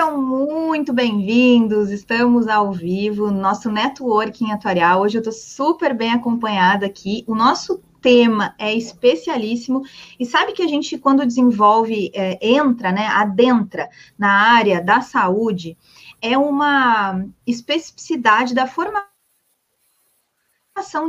Sejam muito bem-vindos, estamos ao vivo, nosso networking atuarial. Hoje eu estou super bem acompanhada aqui, o nosso tema é especialíssimo e sabe que a gente, quando desenvolve, adentra na área da saúde, é uma especificidade da formação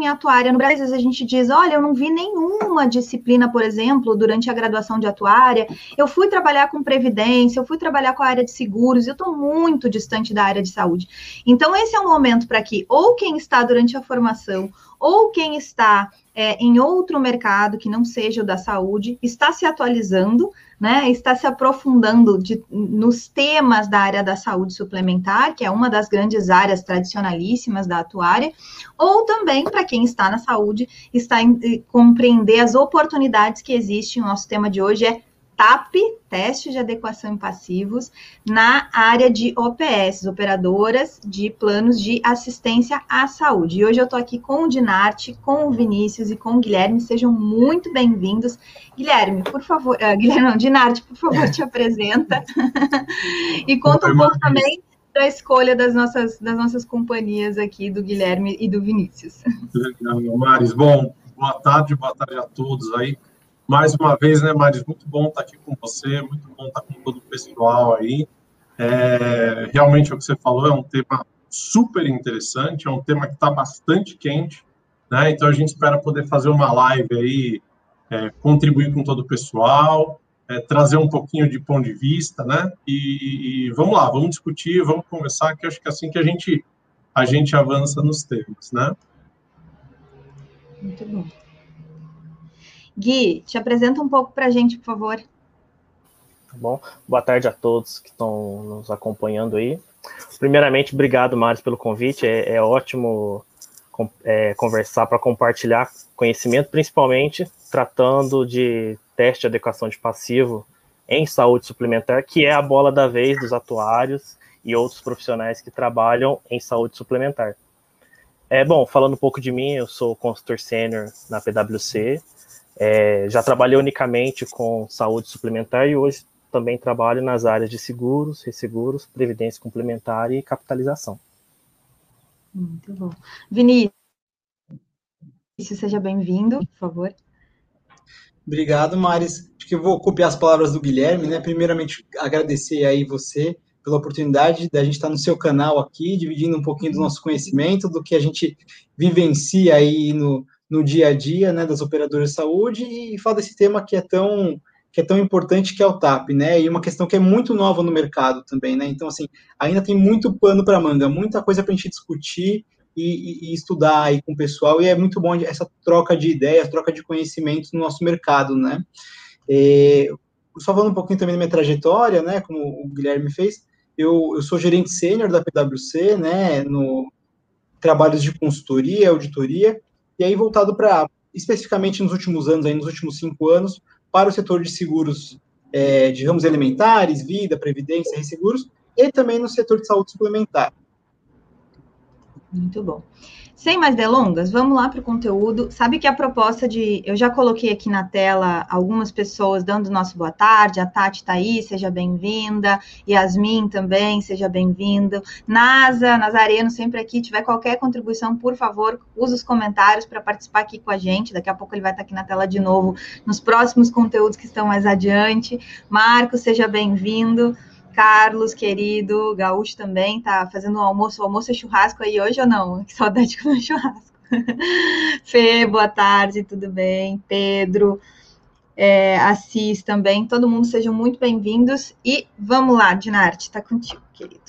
em atuária. No Brasil, às vezes a gente diz, olha, eu não vi nenhuma disciplina, por exemplo, durante a graduação de atuária, eu fui trabalhar com previdência, eu fui trabalhar com a área de seguros, eu estou muito distante da área de saúde. Então, esse é um momento para que, ou quem está durante a formação, ou quem está em outro mercado que não seja o da saúde, está se atualizando, né, está se aprofundando nos temas da área da saúde suplementar, que é uma das grandes áreas tradicionalíssimas da atuária, ou também, para quem está na saúde, está em compreender as oportunidades que existem. O nosso tema de hoje é TAP, teste de adequação em passivos, na área de OPS, operadoras de planos de assistência à saúde. E hoje eu estou aqui com o Dinarte, com o Vinícius e com o Guilherme, sejam muito bem-vindos. Guilherme, por favor, Dinarte, por favor, te apresenta e conta um pouco também da escolha das nossas companhias aqui, do Guilherme e do Vinícius. Legal, Maris. Bom, boa tarde a todos aí. Mais uma vez, né, Maris, muito bom estar aqui com você, muito bom estar com todo o pessoal aí. Realmente, o que você falou é um tema super interessante, é um tema que está bastante quente, né? Então, a gente espera poder fazer uma live aí, contribuir com todo o pessoal, trazer um pouquinho de ponto de vista, né? E vamos lá, vamos discutir, vamos conversar, que eu acho que é assim que a gente avança nos temas, né? Muito bom. Gui, te apresenta um pouco para a gente, por favor. Tá bom. Boa tarde a todos que estão nos acompanhando aí. Primeiramente, obrigado, Maris, pelo convite. É ótimo conversar para compartilhar conhecimento, principalmente tratando de teste de adequação de passivo em saúde suplementar, que é a bola da vez dos atuários e outros profissionais que trabalham em saúde suplementar. Bom, falando um pouco de mim, eu sou consultor sênior na PwC. Já trabalhei unicamente com saúde suplementar e hoje também trabalho nas áreas de seguros, resseguros, previdência complementar e capitalização. Muito bom. Vinícius, seja bem-vindo, por favor. Obrigado, Maris. Acho que eu vou copiar as palavras do Guilherme, né? Primeiramente, agradecer aí você pela oportunidade da gente estar no seu canal aqui, dividindo um pouquinho do nosso conhecimento, do que a gente vivencia aí no dia a dia, né, das operadoras de saúde, e fala desse tema que é tão importante, que é o TAP, né, e uma questão que é muito nova no mercado também, né, então, assim, ainda tem muito pano para manga, muita coisa para a gente discutir e estudar aí com o pessoal, e é muito bom essa troca de ideias, troca de conhecimentos no nosso mercado, né. Só falando um pouquinho também da minha trajetória, né, como o Guilherme fez, eu sou gerente sênior da PwC, né, no trabalhos de consultoria e auditoria, e aí voltado para, especificamente nos últimos anos, aí, nos últimos 5 anos, para o setor de seguros de ramos elementares, vida, previdência, resseguros, e também no setor de saúde suplementar. Muito bom. Sem mais delongas, vamos lá para o conteúdo. Sabe que a proposta eu já coloquei aqui na tela algumas pessoas dando nosso boa tarde. A Tati está aí, seja bem-vinda. Yasmin também, seja bem-vindo. Nazareno sempre aqui. Tiver qualquer contribuição, por favor, usa os comentários para participar aqui com a gente. Daqui a pouco ele vai estar aqui na tela de novo, nos próximos conteúdos que estão mais adiante. Marco, seja bem-vindo. Carlos, querido, Gaúcho também, tá fazendo o almoço é churrasco aí hoje ou não? Que saudade de comer churrasco. Fê, boa tarde, tudo bem? Pedro, Assis também, todo mundo sejam muito bem-vindos e vamos lá, Dinarte, tá contigo, querido.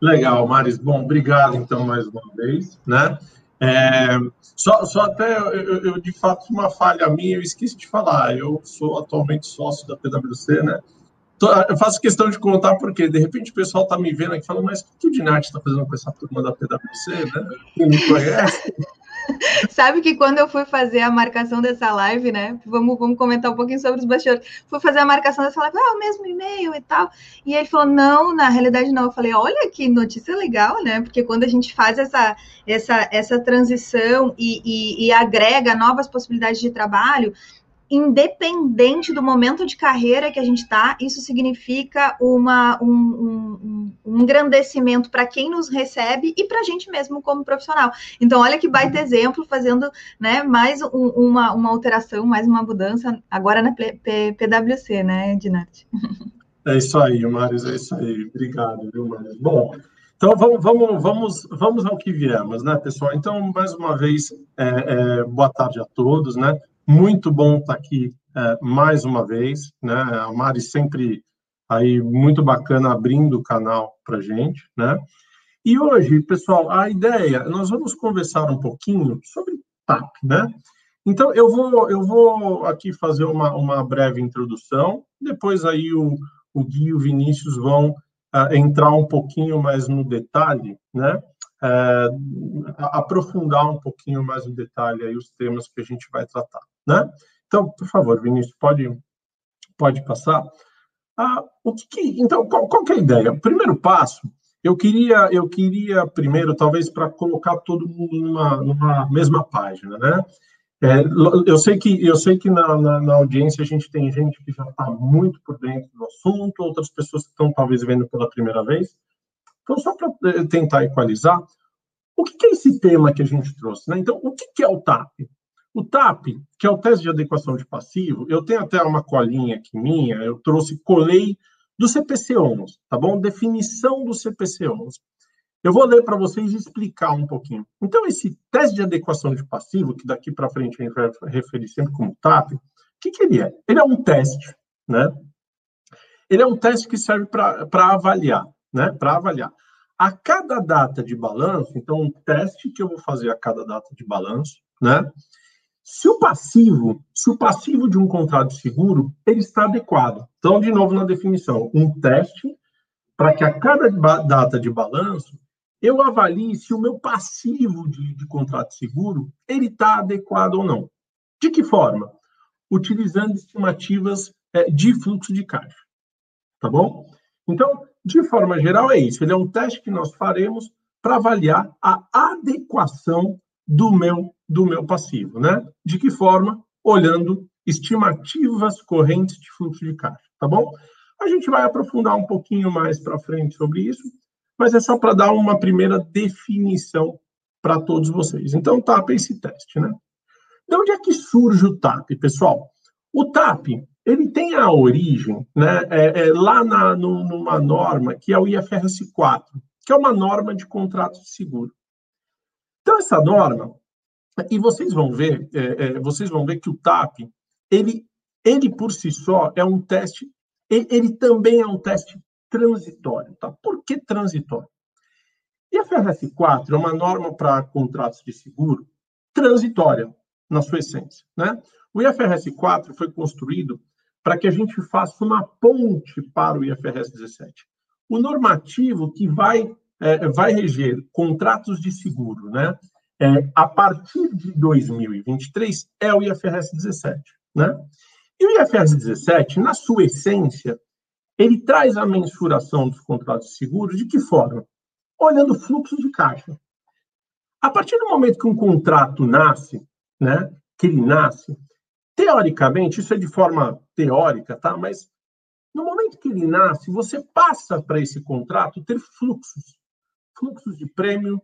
Legal, Maris, bom, obrigado então mais uma vez, né? Só até, eu de fato, uma falha minha, eu esqueci de falar, eu sou atualmente sócio da PwC, né? Eu faço questão de contar porque, de repente, o pessoal está me vendo aqui e fala, mas o que o Dinarte está fazendo com essa turma da PwC, né? Quem me conhece? Sabe que quando eu fui fazer a marcação dessa live, né? Vamos comentar um pouquinho sobre os bastidores. Fui fazer a marcação dessa live, o mesmo e-mail e tal. E ele falou, não, na realidade não. Eu falei, olha que notícia legal, né? Porque quando a gente faz essa transição e agrega novas possibilidades de trabalho, independente do momento de carreira que a gente está, isso significa um engrandecimento para quem nos recebe e para a gente mesmo como profissional. Então, olha que baita exemplo, fazendo, né, mais uma alteração, mais uma mudança, agora na PwC, né, Dinarte? É isso aí, Maris, é isso aí. Obrigado, viu, Maris? Bom, então vamos ao que viemos, né, pessoal? Então, mais uma vez, boa tarde a todos, né? Muito bom estar aqui mais uma vez, né? A Mari sempre aí muito bacana abrindo o canal para a gente, né? E hoje, pessoal, a ideia, nós vamos conversar um pouquinho sobre TAP, né? Então, eu vou aqui fazer uma breve introdução, depois aí o Gui e o Vinícius vão entrar um pouquinho mais no detalhe, né? Aprofundar um pouquinho mais no detalhe aí os temas que a gente vai tratar, né? Então, por favor, Vinícius, pode passar. Então, qual que é a ideia? Primeiro passo, eu queria primeiro, talvez, para colocar todo mundo numa mesma página, né? Eu sei que na audiência a gente tem gente que já está muito por dentro do assunto, outras pessoas que estão talvez vendo pela primeira vez. Então, só para tentar equalizar, o que é esse tema que a gente trouxe, né? Então, o que é o TAP? O TAP, que é o teste de adequação de passivo, eu tenho até uma colinha aqui minha, eu colei do CPC 11, tá bom? Definição do CPC 11. Eu vou ler para vocês e explicar um pouquinho. Então, esse teste de adequação de passivo, que daqui para frente a gente vai referir sempre como TAP, o que ele é? Ele é um teste, né? Ele é um teste que serve para avaliar, né, para avaliar. A cada data de balanço, então, um teste que eu vou fazer a cada data de balanço, né, se o passivo de um contrato de seguro, ele está adequado. Então, de novo, na definição, um teste para que a cada data de balanço, eu avalie se o meu passivo de contrato de seguro, ele está adequado ou não. De que forma? Utilizando estimativas de fluxo de caixa, tá bom? Então, de forma geral, é isso. Ele é um teste que nós faremos para avaliar a adequação do meu passivo, né? De que forma? Olhando estimativas correntes de fluxo de caixa, tá bom? A gente vai aprofundar um pouquinho mais para frente sobre isso, mas é só para dar uma primeira definição para todos vocês. Então, o TAP é esse teste, né? De onde é que surge o TAP, pessoal? O TAP, ele tem a origem, né, lá numa norma que é o IFRS 4, que é uma norma de contrato de seguro. Então, essa norma, e vocês vão ver que o TAP, ele por si só é um teste, ele também é um teste transitório, tá? Por que transitório? IFRS 4 é uma norma para contratos de seguro transitória, na sua essência, né? O IFRS 4 foi construído para que a gente faça uma ponte para o IFRS 17. O normativo que vai reger contratos de seguro, né, a partir de 2023 é o IFRS 17. Né? E o IFRS 17, na sua essência, ele traz a mensuração dos contratos de seguro de que forma? Olhando o fluxo de caixa. A partir do momento que um contrato nasce, né, que ele nasce, teoricamente, isso é de forma teórica, tá? Mas no momento que ele nasce, você passa para esse contrato ter fluxos. Fluxos de prêmio,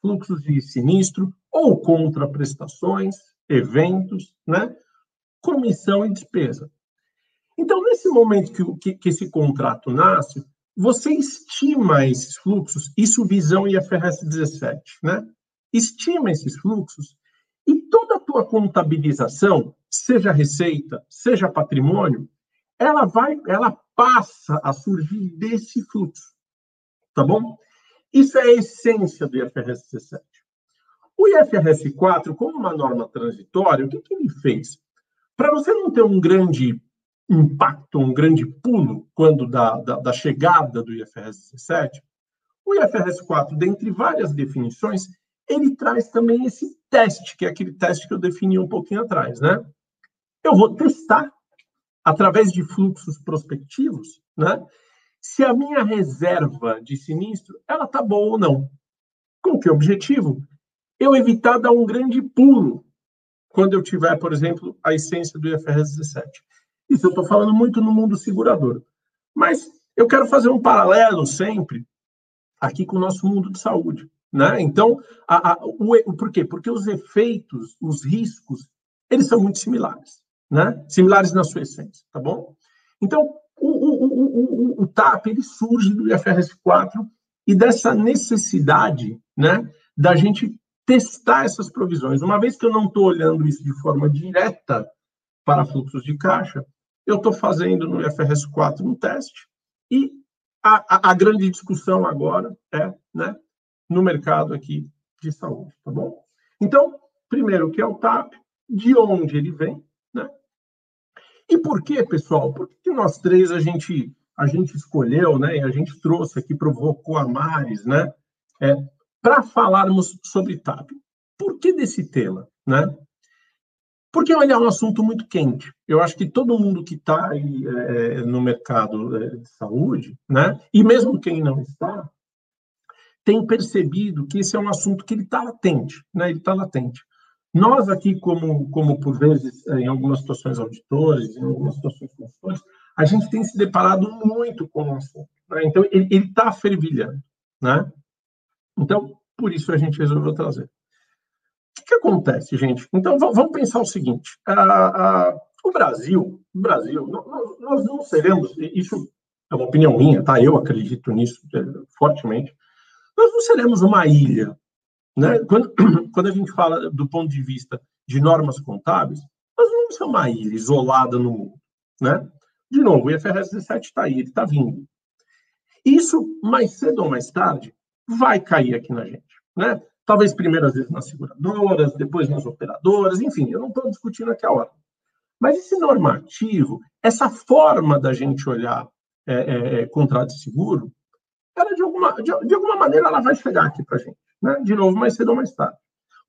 fluxos de sinistro, ou contraprestações, eventos, né? Comissão e despesa. Então, nesse momento que esse contrato nasce, você estima esses fluxos, isso visão IFRS 17, né? Estima esses fluxos e toda a tua contabilização, seja receita, seja patrimônio, ela passa a surgir desse fluxo, tá bom? Isso é a essência do IFRS 17. O IFRS 4, como uma norma transitória, o que ele fez? Para você não ter um grande impacto, um grande pulo, quando da chegada do IFRS 17, o IFRS 4, dentre várias definições, ele traz também esse teste, que é aquele teste que eu defini um pouquinho atrás, né? Eu vou testar, através de fluxos prospectivos, né, se a minha reserva de sinistro, ela tá boa ou não. Com que objetivo? Eu evitar dar um grande pulo quando eu tiver, por exemplo, a essência do IFRS 17. Isso eu estou falando muito no mundo segurador. Mas eu quero fazer um paralelo sempre aqui com o nosso mundo de saúde, né? Então, por quê? Porque os efeitos, os riscos, eles são muito similares, né? Similares na sua essência, tá bom? Então, o TAP, ele surge do IFRS 4 e dessa necessidade, né, da gente testar essas provisões. Uma vez que eu não estou olhando isso de forma direta para fluxos de caixa, eu estou fazendo no IFRS 4 um teste e a grande discussão agora é, né, no mercado aqui de saúde, tá bom? Então, primeiro, o que é o TAP? De onde ele vem, né? E por que, pessoal? Por que nós três a gente escolheu, né, e a gente trouxe aqui, provocou a Maris, né, para falarmos sobre TAP? Por que desse tema, né? Porque ele é um assunto muito quente. Eu acho que todo mundo que está aí no mercado de saúde, né, e mesmo quem não está, tem percebido que esse é um assunto que ele está latente, né, ele está latente. Nós aqui, como por vezes, em algumas situações auditores, em algumas situações consultores, a gente tem se deparado muito com o assunto, né? Então, ele está fervilhando, né? Então, por isso a gente resolveu trazer. O que acontece, gente? Então, vamos pensar o seguinte. O Brasil, nós não seremos, isso é uma opinião minha, tá? Eu acredito nisso fortemente. Nós não seremos uma ilha, né? Quando a gente fala do ponto de vista de normas contábeis, nós não somos uma ilha isolada no mundo, né? De novo, o IFRS 17 está aí, ele está vindo. Isso, mais cedo ou mais tarde, vai cair aqui na gente, né? Talvez primeiro, às vezes, nas seguradoras, depois nas operadoras, enfim, eu não estou discutindo aqui a hora. Mas esse normativo, essa forma da gente olhar contrato de seguro, ela de alguma maneira ela vai chegar aqui para a gente, né? De novo, mais cedo ou mais tarde.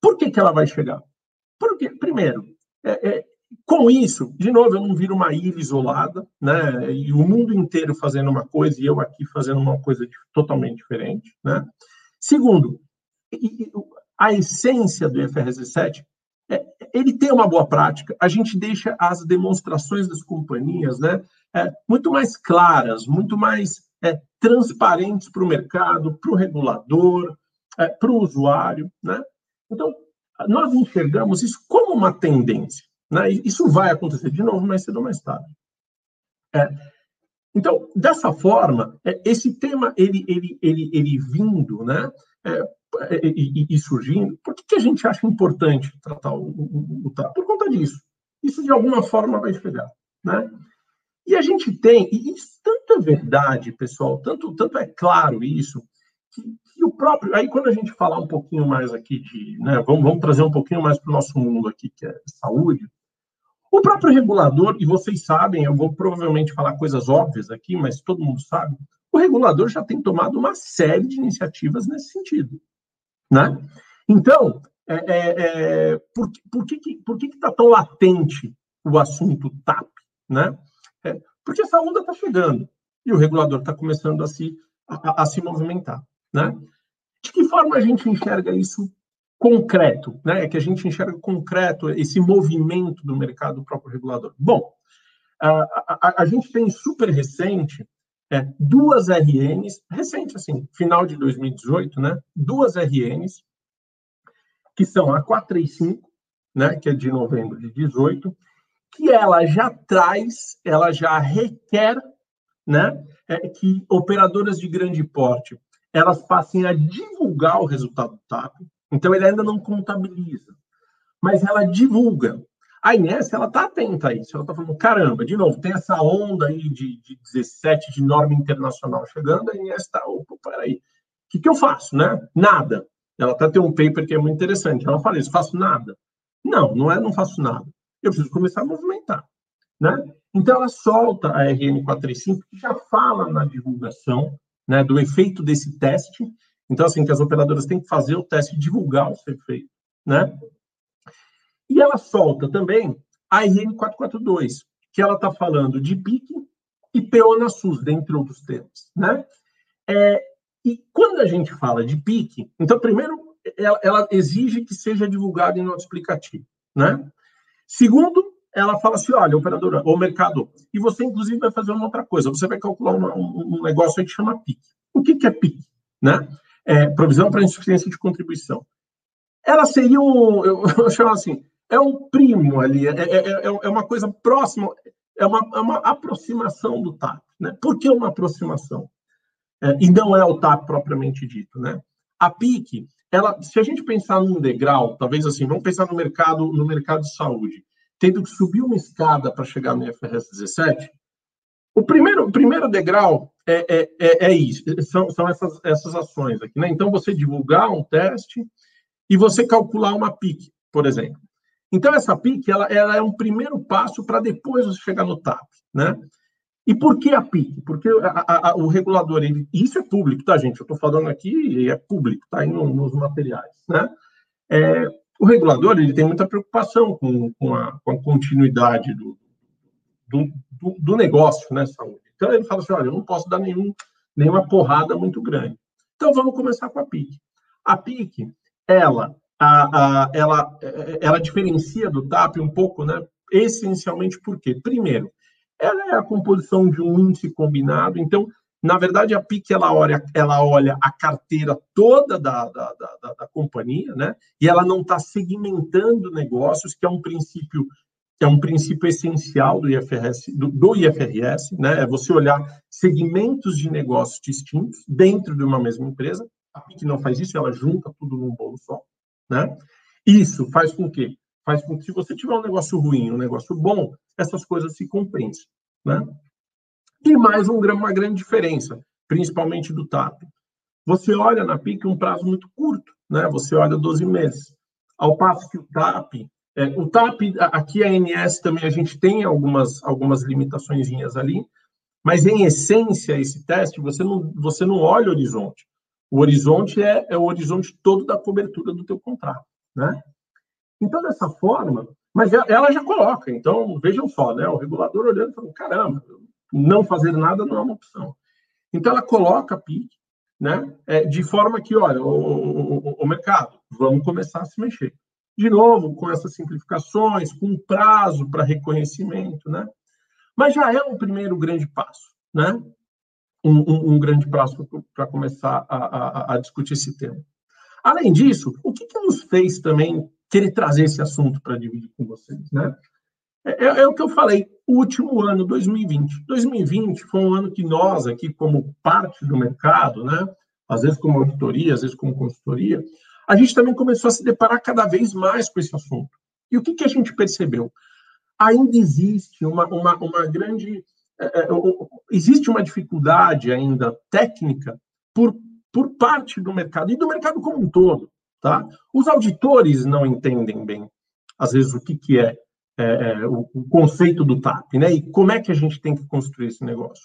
Por que ela vai chegar? Porque, primeiro, com isso, de novo, eu não viro uma ilha isolada, né? E o mundo inteiro fazendo uma coisa e eu aqui fazendo uma coisa totalmente diferente, né? Segundo, a essência do IFRS 17, ele tem uma boa prática. A gente deixa as demonstrações das companhias, né, muito mais claras, muito mais transparentes para o mercado, para o regulador, para o usuário, né? Então, nós enxergamos isso como uma tendência, né? Isso vai acontecer de novo, mais cedo ou mais tarde. Então, dessa forma, esse tema, ele vindo, né, e surgindo, por que a gente acha importante tratar o TAP? Por conta disso. Isso, de alguma forma, vai chegar, né? E a gente tem, e isso tanta verdade, pessoal, tanto é claro isso, que o próprio... Aí, quando a gente falar um pouquinho mais aqui de... né, vamos trazer um pouquinho mais para o nosso mundo aqui, que é saúde. O próprio regulador, e vocês sabem, eu vou provavelmente falar coisas óbvias aqui, mas todo mundo sabe, o regulador já tem tomado uma série de iniciativas nesse sentido, né? Então, por que está tão latente o assunto TAP, né? Porque essa onda está chegando e o regulador está começando a se movimentar, né? De que forma a gente enxerga isso concreto, né? É que a gente enxerga concreto esse movimento do mercado do próprio regulador. Bom, a gente tem super recente duas RNs, recente assim, final de 2018, né? Duas RNs, que são a 435, né, que é de novembro de 18, que ela já traz, ela já requer, né, que operadoras de grande porte, elas passem a divulgar o resultado do TAP. Então, ele ainda não contabiliza, mas ela divulga. A ANS, ela está atenta a isso, ela está falando, caramba, de novo, tem essa onda aí de 17 de norma internacional chegando, a ANS está, opa, peraí, o que eu faço, né? Nada. Ela até tem um paper que é muito interessante, ela fala isso, faço nada. Não faço nada. Eu preciso começar a movimentar, né? Então, ela solta a RN 435, que já fala na divulgação, né, do efeito desse teste. Então, assim, que as operadoras têm que fazer o teste e divulgar o seu efeito, né? E ela solta também a RN 442, que ela está falando de PIC e PONA-SUS, dentre outros termos, né? E quando a gente fala de PIC, então, primeiro, ela exige que seja divulgado em nosso explicativo, né? Segundo, ela fala assim, olha, operadora, ou mercado, e você, inclusive, vai fazer uma outra coisa, você vai calcular um negócio aí que chama PIC. O que é PIC? Né? É provisão para insuficiência de contribuição. Ela seria um, eu chamo assim, é um primo ali, é uma coisa próxima, é uma aproximação do TAP. Né? Por que uma aproximação? E não é o TAP propriamente dito. Né? A PIC, ela, se a gente pensar num degrau, talvez assim, vamos pensar no mercado de saúde, tendo que subir uma escada para chegar no IFRS 17, o primeiro degrau é isso, são essas ações aqui, né? Então, você divulgar um teste e você calcular uma PIC, por exemplo. Então, essa PIC, ela é um primeiro passo para depois você chegar no TAP, né? E por que a PIC? Porque o regulador, isso é público, tá, gente? Eu estou falando aqui, é público, tá aí nos materiais, né? O regulador, ele tem muita preocupação com a continuidade do negócio, né, saúde. Então, ele fala assim, olha, eu não posso dar nenhuma porrada muito grande. Então, vamos começar com a PIC. A PIC, ela diferencia do TAP um pouco, né, essencialmente por quê? Primeiro, ela é a composição de um índice combinado, então, na verdade, a PIC, ela olha a carteira toda da companhia, né? E ela não está segmentando negócios, que é um princípio essencial do IFRS, né? É você olhar segmentos de negócios distintos dentro de uma mesma empresa. A PIC não faz isso, ela junta tudo num bolo só, né? Isso faz com que, se você tiver um negócio ruim, um negócio bom, essas coisas se compensem, né? E mais uma grande diferença, principalmente do TAP. Você olha na PIC um prazo muito curto, né? Você olha 12 meses. Ao passo que o TAP, aqui a ANS também a gente tem algumas limitaçõezinhas ali, mas em essência esse teste, você não olha o horizonte. O horizonte é o horizonte todo da cobertura do teu contrato, né? Então, dessa forma, mas ela já coloca, então, vejam só, né? O regulador olhando e falando, caramba, não fazer nada não é uma opção. Então, ela coloca a PIC, né, de forma que, olha, o mercado, vamos começar a se mexer. De novo, com essas simplificações, com prazo para reconhecimento, né? Mas já é um primeiro grande passo, né? Um grande passo para começar a discutir esse tema. Além disso, o que nos fez também querer trazer esse assunto para dividir com vocês, né? É o que eu falei, o último ano, 2020. 2020 foi um ano que nós aqui, como parte do mercado, né, às vezes como auditoria, às vezes como consultoria, a gente também começou a se deparar cada vez mais com esse assunto. E o que a gente percebeu? Ainda existe uma grande... existe uma dificuldade ainda técnica por parte do mercado, e do mercado como um todo, tá? Os auditores não entendem bem, às vezes, o que é o conceito do TAP, né? E como é que a gente tem que construir esse negócio?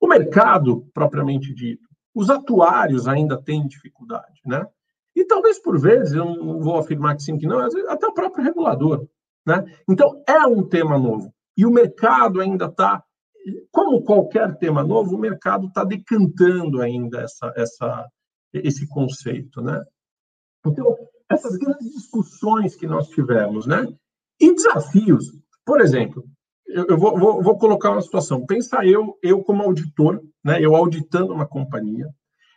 O mercado, propriamente dito, os atuários ainda têm dificuldade, né? E talvez, por vezes, eu não vou afirmar que sim, que não, até o próprio regulador, né? Então, é um tema novo. E o mercado ainda está, como qualquer tema novo, o mercado está decantando ainda esse conceito, né? Então, essas grandes discussões que nós tivemos, né? E desafios, por exemplo, eu vou colocar uma situação, pensa eu como auditor, né, eu auditando uma companhia,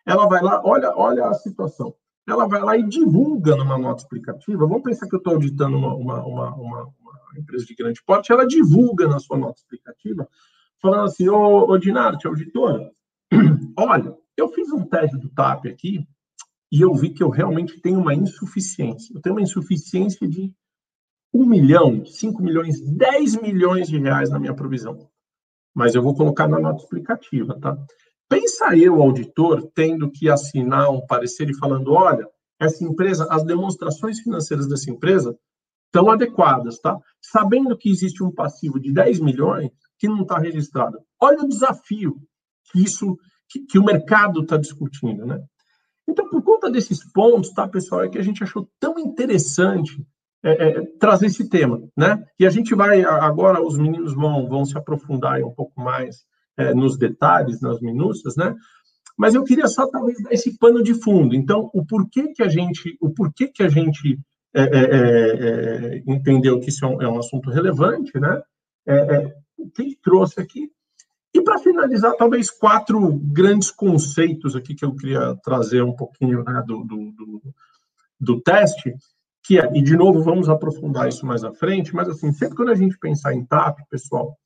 ela vai lá, olha a situação, ela vai lá e divulga numa nota explicativa, vamos pensar que eu estou auditando uma empresa de grande porte, ela divulga na sua nota explicativa, falando assim, ô Dinarte, auditora, olha, eu fiz um teste do TAP aqui, e eu vi que eu realmente tenho uma insuficiência, de 1 milhão, 5 milhões, 10 milhões de reais na minha provisão. Mas eu vou colocar na nota explicativa, tá? Pensa eu, auditor, tendo que assinar um parecer e falando, olha, essa empresa, as demonstrações financeiras dessa empresa estão adequadas, tá? Sabendo que existe um passivo de 10 milhões que não está registrado. Olha o desafio que o mercado está discutindo, né? Então, por conta desses pontos, tá, pessoal, é que a gente achou tão interessante trazer esse tema, né? E a gente vai, agora os meninos vão se aprofundar aí um pouco mais nos detalhes, nas minúcias, né? Mas eu queria só talvez dar esse pano de fundo. Então, o porquê que a gente entendeu que isso é um assunto relevante, né? Quem trouxe aqui. E para finalizar, talvez quatro grandes conceitos aqui que eu queria trazer um pouquinho, né, do teste, que é, e de novo vamos aprofundar isso mais à frente, mas assim, sempre quando a gente pensar em TAP, pessoal,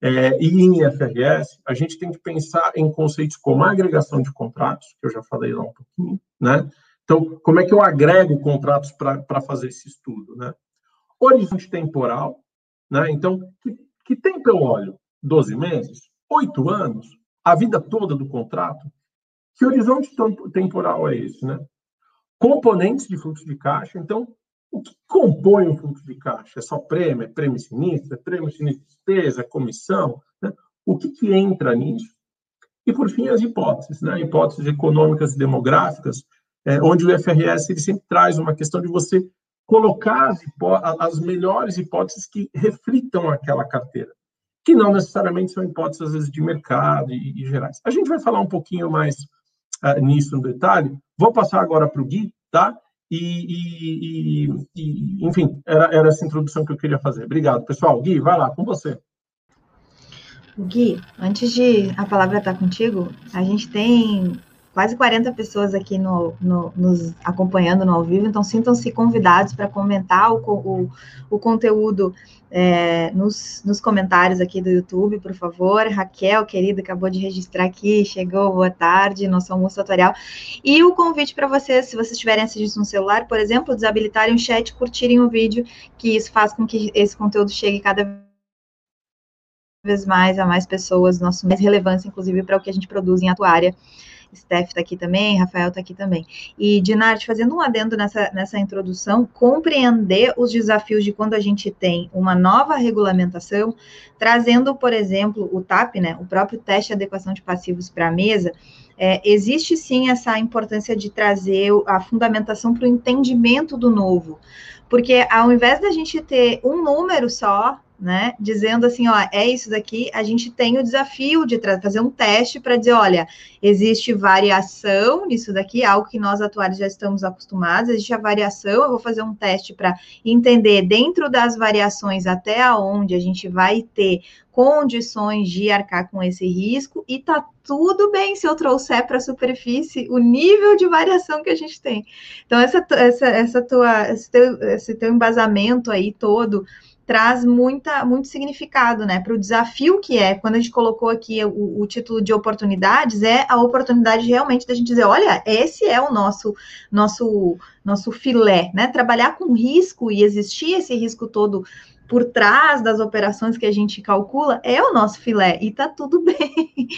e em IFRS, a gente tem que pensar em conceitos como agregação de contratos, que eu já falei lá um pouquinho, né? Então, como é que eu agrego contratos para fazer esse estudo, né? Horizonte temporal, né? Então, que tempo eu olho? 12 meses? 8 anos? A vida toda do contrato? Que horizonte temporal é esse, né? Componentes de fluxo de caixa. Então, o que compõe um fluxo de caixa? É só prêmio? É prêmio sinistro? É prêmio sinistro de despesa? É comissão? Né? O que entra nisso? E, por fim, as hipóteses, né? Hipóteses econômicas e demográficas, onde o IFRS ele sempre traz uma questão de você colocar as melhores hipóteses que reflitam aquela carteira, que não necessariamente são hipóteses, às vezes, de mercado e gerais. A gente vai falar um pouquinho mais nisso no detalhe. Vou passar agora para o Gui, tá? Enfim, era essa introdução que eu queria fazer. Obrigado, pessoal. Gui, vai lá, com você. Gui, antes de a palavra estar contigo, a gente tem quase 40 pessoas aqui nos acompanhando no ao vivo, então sintam-se convidados para comentar o conteúdo nos comentários aqui do YouTube, por favor. Raquel, querida, acabou de registrar aqui, chegou, boa tarde, nosso almoço tutorial. E o convite para vocês, se vocês estiverem assistindo no celular, por exemplo, desabilitarem o chat, curtirem o vídeo, que isso faz com que esse conteúdo chegue cada vez mais a mais pessoas, nosso mais relevância, inclusive, para o que a gente produz em atuária. Steph está aqui também, Rafael está aqui também. E, Dinarte, fazendo um adendo nessa introdução, compreender os desafios de quando a gente tem uma nova regulamentação, trazendo, por exemplo, o TAP, né, o próprio teste de adequação de passivos para a mesa. Existe, sim, essa importância de trazer a fundamentação para o entendimento do novo, porque ao invés da gente ter um número só, né, dizendo assim, ó, é isso daqui, a gente tem o desafio de fazer um teste para dizer, olha, existe variação nisso daqui, algo que nós atuários já estamos acostumados, existe a variação, eu vou fazer um teste para entender dentro das variações até aonde a gente vai ter condições de arcar com esse risco, e tá tudo bem se eu trouxer para a superfície o nível de variação que a gente tem. Então, esse teu embasamento aí todo traz muito significado, né, para o desafio que é, quando a gente colocou aqui o título de oportunidades, é a oportunidade realmente da gente dizer, olha, esse é o nosso filé, né, trabalhar com risco e existir esse risco todo por trás das operações que a gente calcula, é o nosso filé, e tá tudo bem.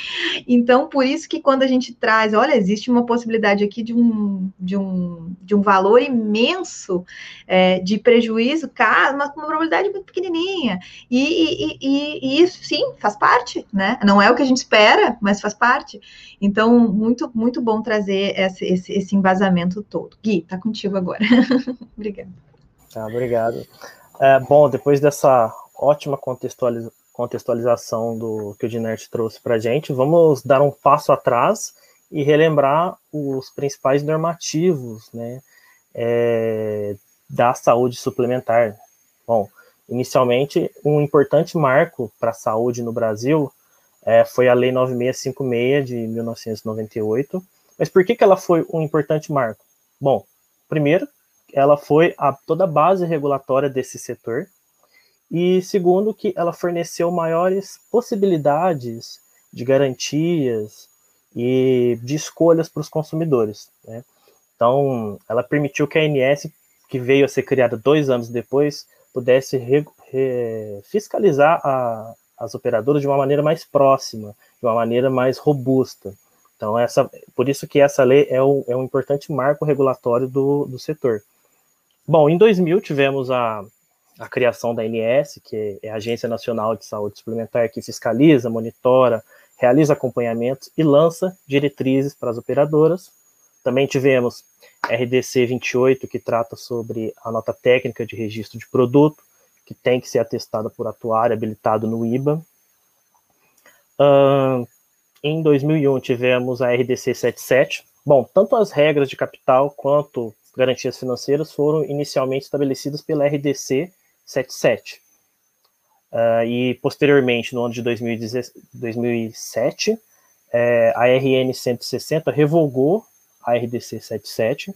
Então, por isso que quando a gente traz, olha, existe uma possibilidade aqui de um valor imenso de prejuízo, mas com uma probabilidade muito pequenininha. E isso, sim, faz parte, né? Não é o que a gente espera, mas faz parte. Então, muito, muito bom trazer esse embasamento todo. Gui, tá contigo agora. Obrigada. Tá, obrigado. Bom, depois dessa ótima contextualização que o Dinarte trouxe para a gente, vamos dar um passo atrás e relembrar os principais normativos, né, da saúde suplementar. Bom, inicialmente, um importante marco para a saúde no Brasil foi a Lei 9656, de 1998. Mas por que ela foi um importante marco? Bom, primeiro, ela foi toda a base regulatória desse setor, e segundo, que ela forneceu maiores possibilidades de garantias e de escolhas para os consumidores, né? Então, ela permitiu que a ANS, que veio a ser criada 2 anos depois, pudesse fiscalizar as operadoras de uma maneira mais próxima, de uma maneira mais robusta. Então, por isso que essa lei é um importante marco regulatório do setor. Bom, em 2000 tivemos a criação da ANS, que é a Agência Nacional de Saúde Suplementar, que fiscaliza, monitora, realiza acompanhamentos e lança diretrizes para as operadoras. Também tivemos RDC 28, que trata sobre a nota técnica de registro de produto, que tem que ser atestada por atuário, habilitado no IBA. Em 2001 tivemos a RDC 77. Bom, tanto as regras de capital quanto garantias financeiras foram inicialmente estabelecidas pela RDC 77. E, posteriormente, no ano de 2007, a RN 160 revogou a RDC 77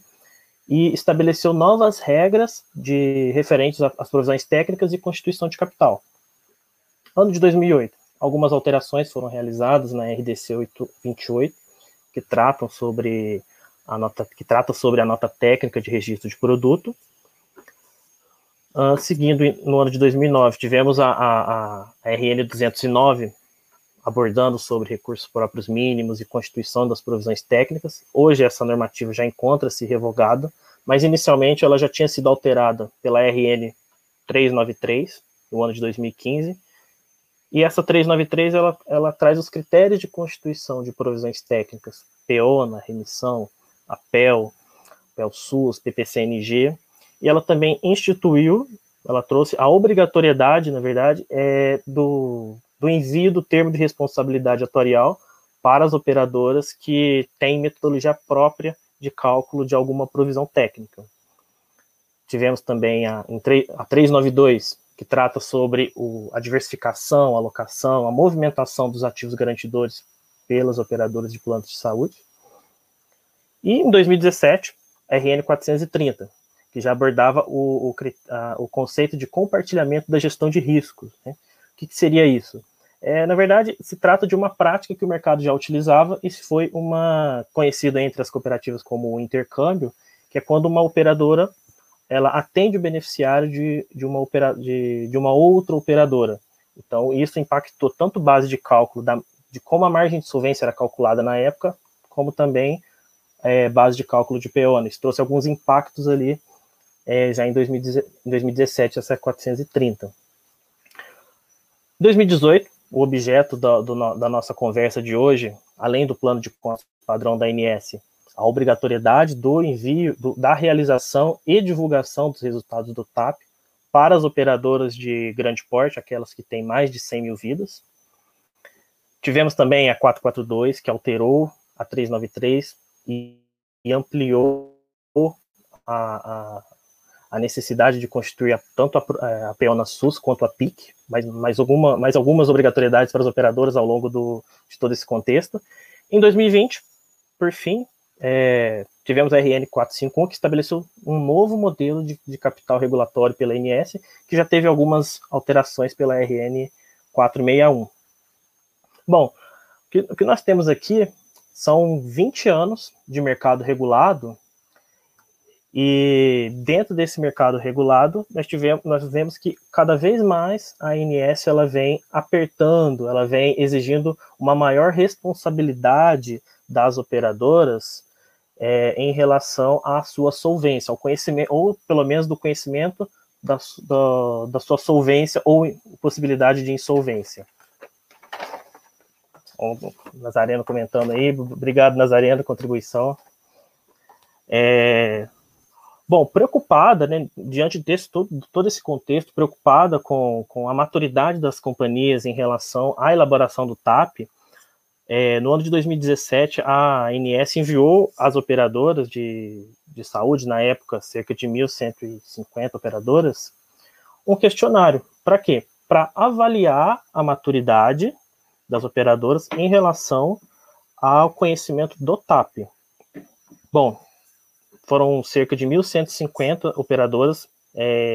e estabeleceu novas regras referentes às provisões técnicas e constituição de capital. Ano de 2008, algumas alterações foram realizadas na RDC 828, que trata sobre a nota técnica de registro de produto. Seguindo, no ano de 2009, tivemos a RN 209, abordando sobre recursos próprios mínimos e constituição das provisões técnicas. Hoje essa normativa já encontra-se revogada, mas inicialmente ela já tinha sido alterada pela RN 393, no ano de 2015, e essa 393 ela traz os critérios de constituição de provisões técnicas, PEONA, remissão, a PEL, PEL-SUS, PPCNG, e ela também instituiu, ela trouxe a obrigatoriedade, na verdade, do envio do termo de responsabilidade atuarial para as operadoras que têm metodologia própria de cálculo de alguma provisão técnica. Tivemos também a 392, que trata sobre a diversificação, a alocação, a movimentação dos ativos garantidores pelas operadoras de planos de saúde. E em 2017, RN 430, que já abordava o conceito de compartilhamento da gestão de riscos, né? O que seria isso? Na verdade, se trata de uma prática que o mercado já utilizava, e foi conhecida entre as cooperativas como o intercâmbio, que é quando uma operadora ela atende o beneficiário de uma outra operadora. Então, isso impactou tanto base de cálculo de como a margem de solvência era calculada na época, como também base de cálculo de PEONA. Isso trouxe alguns impactos ali, já em 2017, essa 430. 2018, o objeto da nossa conversa de hoje, além do plano de contas padrão da ANS, a obrigatoriedade do envio, da realização e divulgação dos resultados do TAP para as operadoras de grande porte, aquelas que têm mais de 100 mil vidas. Tivemos também a 442, que alterou a 393 e ampliou a necessidade de constituir tanto a PONA-SUS quanto a PIC, mais algumas obrigatoriedades para as operadoras ao longo de todo esse contexto. Em 2020, por fim, tivemos a RN 451, que estabeleceu um novo modelo de capital regulatório pela ANS, que já teve algumas alterações pela RN 461. Bom, o que nós temos aqui são 20 anos de mercado regulado, e dentro desse mercado regulado, nós vemos que cada vez mais a ANS ela vem apertando, ela vem exigindo uma maior responsabilidade das operadoras em relação à sua solvência, ao conhecimento, ou pelo menos do conhecimento da sua solvência ou possibilidade de insolvência. O Nazareno comentando aí, obrigado, Nazareno, contribuição. Bom, preocupada, né, diante desse todo esse contexto, preocupada com a maturidade das companhias em relação à elaboração do TAP, no ano de 2017, a ANS enviou às operadoras de saúde, na época, cerca de 1.150 operadoras, um questionário. Para quê? Para avaliar a maturidade das operadoras em relação ao conhecimento do TAP. Bom, foram cerca de 1.150 operadoras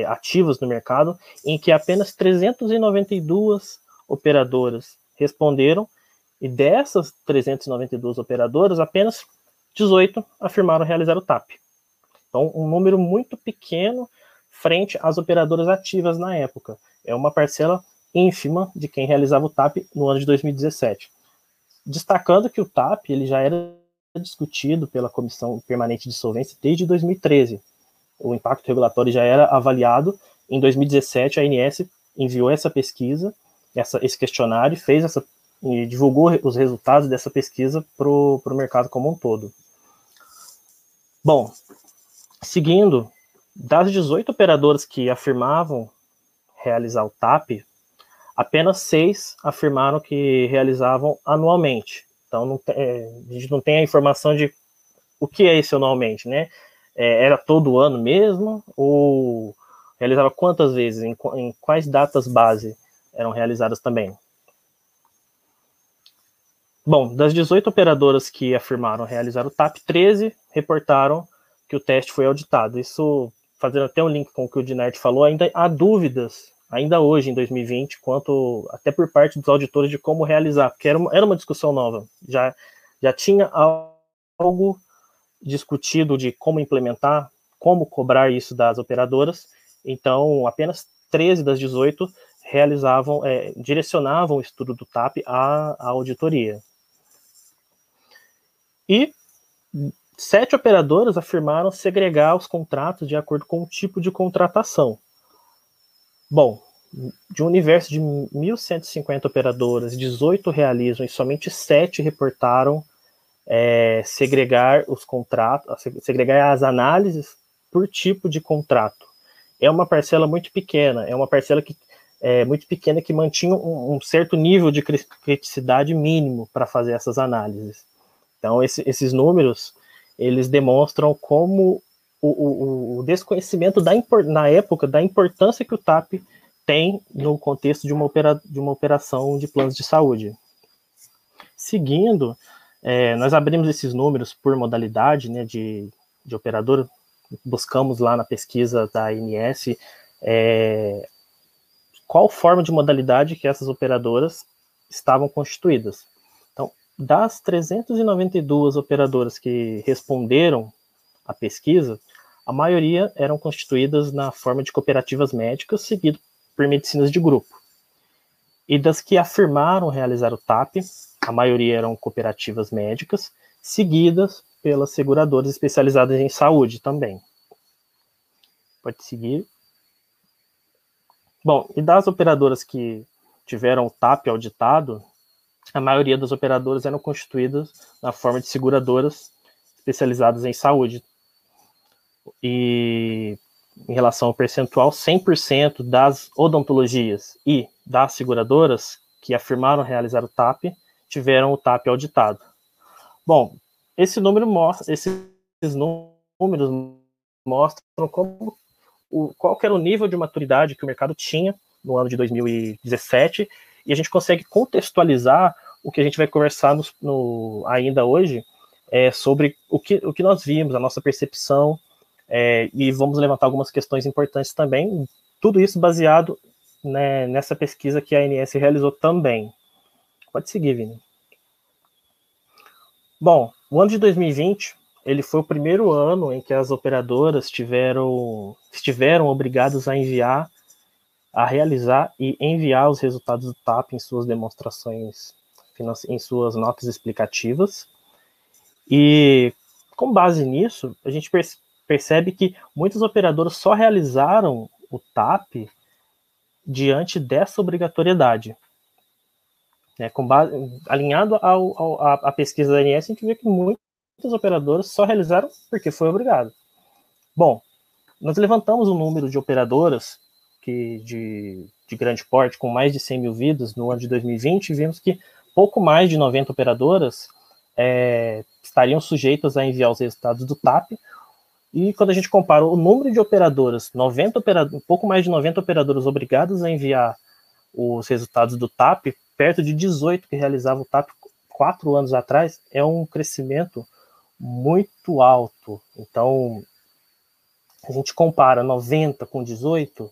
ativas no mercado, em que apenas 392 operadoras responderam, e dessas 392 operadoras, apenas 18 afirmaram realizar o TAP. Então, um número muito pequeno frente às operadoras ativas na época. É uma parcela ínfima de quem realizava o TAP no ano de 2017. Destacando que o TAP ele já era discutido pela Comissão Permanente de Solvência desde 2013. O impacto regulatório já era avaliado. Em 2017, a ANS enviou essa pesquisa, esse questionário, e divulgou os resultados dessa pesquisa para o mercado como um todo. Bom, seguindo, das 18 operadoras que afirmavam realizar o TAP, apenas 6 afirmaram que realizavam anualmente. Então, a gente não tem a informação de o que é isso anualmente, né? era todo ano mesmo, ou realizava quantas vezes, em quais datas base eram realizadas também? Bom, das 18 operadoras que afirmaram realizar o TAP, 13 reportaram que o teste foi auditado. Isso, fazendo até um link com o que o Dinarte falou, ainda há dúvidas, ainda hoje, em 2020, quanto até por parte dos auditores de como realizar, porque era uma discussão nova. Já tinha algo discutido de como implementar, como cobrar isso das operadoras, então apenas 13 das 18 realizavam, direcionavam o estudo do TAP à auditoria. E 7 operadoras afirmaram segregar os contratos de acordo com o tipo de contratação. Bom, de um universo de 1.150 operadoras, 18 realizam e somente 7 reportaram segregar os contratos, segregar as análises por tipo de contrato. É uma parcela muito pequena, que mantinha um certo nível de criticidade mínimo para fazer essas análises. Então, esses números, eles demonstram como o desconhecimento na época da importância que o TAP tem no contexto de uma operação de planos de saúde. Seguindo, nós abrimos esses números por modalidade, né, de operador, buscamos lá na pesquisa da ANS qual forma de modalidade que essas operadoras estavam constituídas. Então, das 392 operadoras que responderam à pesquisa, a maioria eram constituídas na forma de cooperativas médicas, seguido por medicinas de grupo. E das que afirmaram realizar o TAP, a maioria eram cooperativas médicas, seguidas pelas seguradoras especializadas em saúde também. Pode seguir. Bom, e das operadoras que tiveram o TAP auditado, a maioria das operadoras eram constituídas na forma de seguradoras especializadas em saúde. E em relação ao percentual, 100% das odontologias e das seguradoras que afirmaram realizar o TAP tiveram o TAP auditado. Bom, esses números mostram como qual que era o nível de maturidade que o mercado tinha no ano de 2017, e a gente consegue contextualizar o que a gente vai conversar ainda hoje, sobre o que nós vimos, a nossa percepção, e vamos levantar algumas questões importantes também, tudo isso baseado, né, nessa pesquisa que a ANS realizou também. Pode seguir, Vini. Bom, o ano de 2020... ele foi o primeiro ano em que as operadoras estiveram obrigadas a realizar e enviar os resultados do TAP em suas demonstrações, em suas notas explicativas. E, com base nisso, a gente percebe que muitas operadoras só realizaram o TAP diante dessa obrigatoriedade. Alinhado à pesquisa da ANS, a gente vê que muitas operadoras só realizaram porque foi obrigado. Bom, nós levantamos o número de operadoras de grande porte, com mais de 100 mil vidas no ano de 2020, e vimos que pouco mais de 90 operadoras estariam sujeitas a enviar os resultados do TAP, e quando a gente compara o número de operadoras, pouco mais de 90 operadoras obrigadas a enviar os resultados do TAP, perto de 18 que realizavam o TAP 4 anos atrás, é um crescimento muito alto. Então, a gente compara 90 com 18,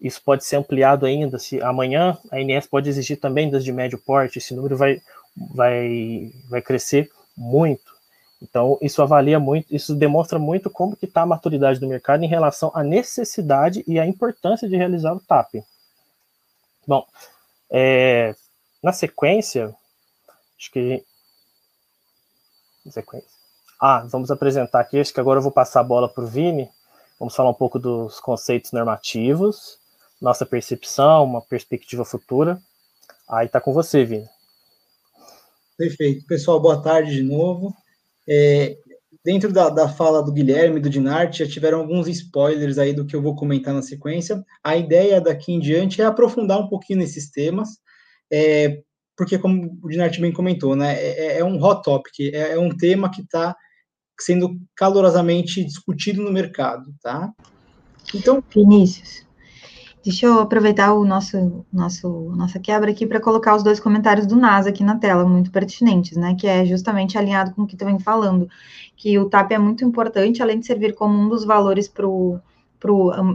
isso pode ser ampliado ainda, se amanhã a ANS pode exigir também das de médio porte, esse número vai crescer muito. Então, isso avalia muito, isso demonstra muito como que está a maturidade do mercado em relação à necessidade e à importância de realizar o TAP. Bom, na sequência, vamos apresentar aqui, acho que agora eu vou passar a bola para o Vini. Vamos falar um pouco dos conceitos normativos, nossa percepção, uma perspectiva futura. Aí está com você, Vini. Perfeito. Pessoal, boa tarde de novo. Dentro da fala do Guilherme e do Dinarte, já tiveram alguns spoilers aí do que eu vou comentar na sequência. A ideia daqui em diante é aprofundar um pouquinho nesses temas, porque, como o Dinarte bem comentou, né, é um hot topic, é um tema que está sendo calorosamente discutido no mercado, tá? Então, Vinícius, deixa eu aproveitar o nossa quebra aqui para colocar os dois comentários do NASA aqui na tela, muito pertinentes, né, que é justamente alinhado com o que tu vem falando, que o TAP é muito importante, além de servir como um dos valores para o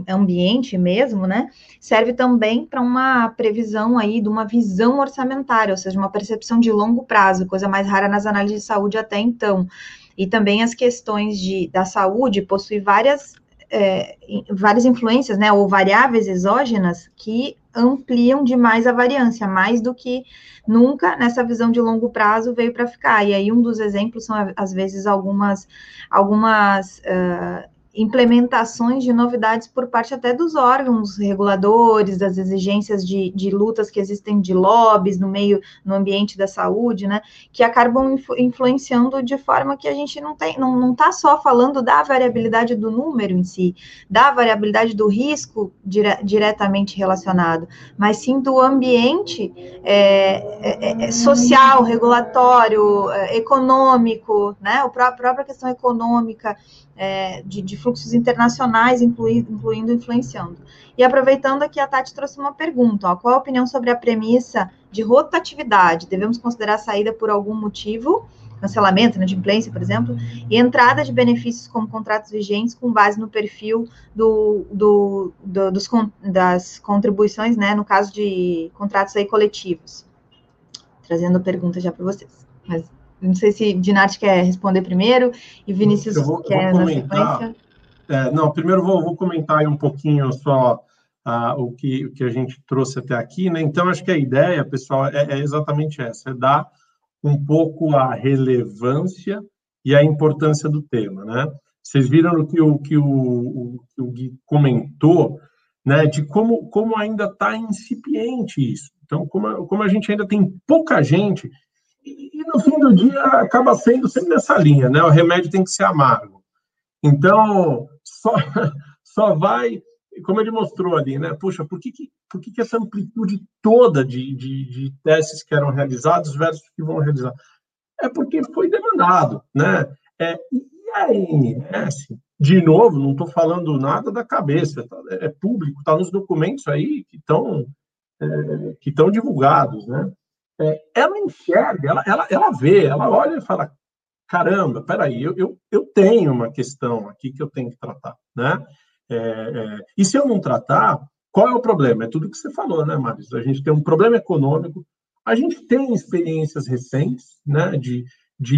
ambiente mesmo, né, serve também para uma previsão aí de uma visão orçamentária, ou seja, uma percepção de longo prazo, coisa mais rara nas análises de saúde até então. E também as questões da saúde possuem várias influências, né, ou variáveis exógenas que ampliam demais a variância, mais do que nunca nessa visão de longo prazo veio para ficar. E aí um dos exemplos são, às vezes, algumas implementações de novidades por parte até dos órgãos reguladores, das exigências de lutas que existem de lobbies no ambiente da saúde, né, que acabam influenciando de forma que a gente não está só falando da variabilidade do número em si, da variabilidade do risco diretamente relacionado, mas sim do ambiente social, regulatório, econômico, né, a própria questão econômica, de fluxos internacionais, incluindo influenciando. E aproveitando aqui, a Tati trouxe uma pergunta, ó, qual a opinião sobre a premissa de rotatividade? Devemos considerar a saída por algum motivo, cancelamento, inadimplência, por exemplo, e entrada de benefícios como contratos vigentes com base no perfil das contribuições, né, no caso de contratos aí coletivos? Trazendo a pergunta já para vocês, mas... Não sei se Dinarte quer responder primeiro e Vinícius quer na sequência. Não, primeiro vou comentar aí um pouquinho só o que a gente trouxe até aqui, né? Então, acho que a ideia, pessoal, é exatamente essa, é dar um pouco a relevância e a importância do tema, né? Vocês viram o que o Gui comentou, né? De como ainda está incipiente isso. Então, como a gente ainda tem pouca gente... E no fim do dia acaba sendo sempre nessa linha, né? O remédio tem que ser amargo. Então, só vai, como ele mostrou ali, né? Puxa, por que essa amplitude toda de testes que eram realizados versus que vão realizar? É porque foi demandado, né? E a ANS, de novo, não estou falando nada da cabeça, tá? É público, está nos documentos aí que estão divulgados, né? Ela enxerga, ela vê, ela olha e fala, caramba, peraí, eu tenho uma questão aqui que eu tenho que tratar, né? E se eu não tratar, qual é o problema? É tudo que você falou, né, Maris? A gente tem um problema econômico, a gente tem experiências recentes, né, de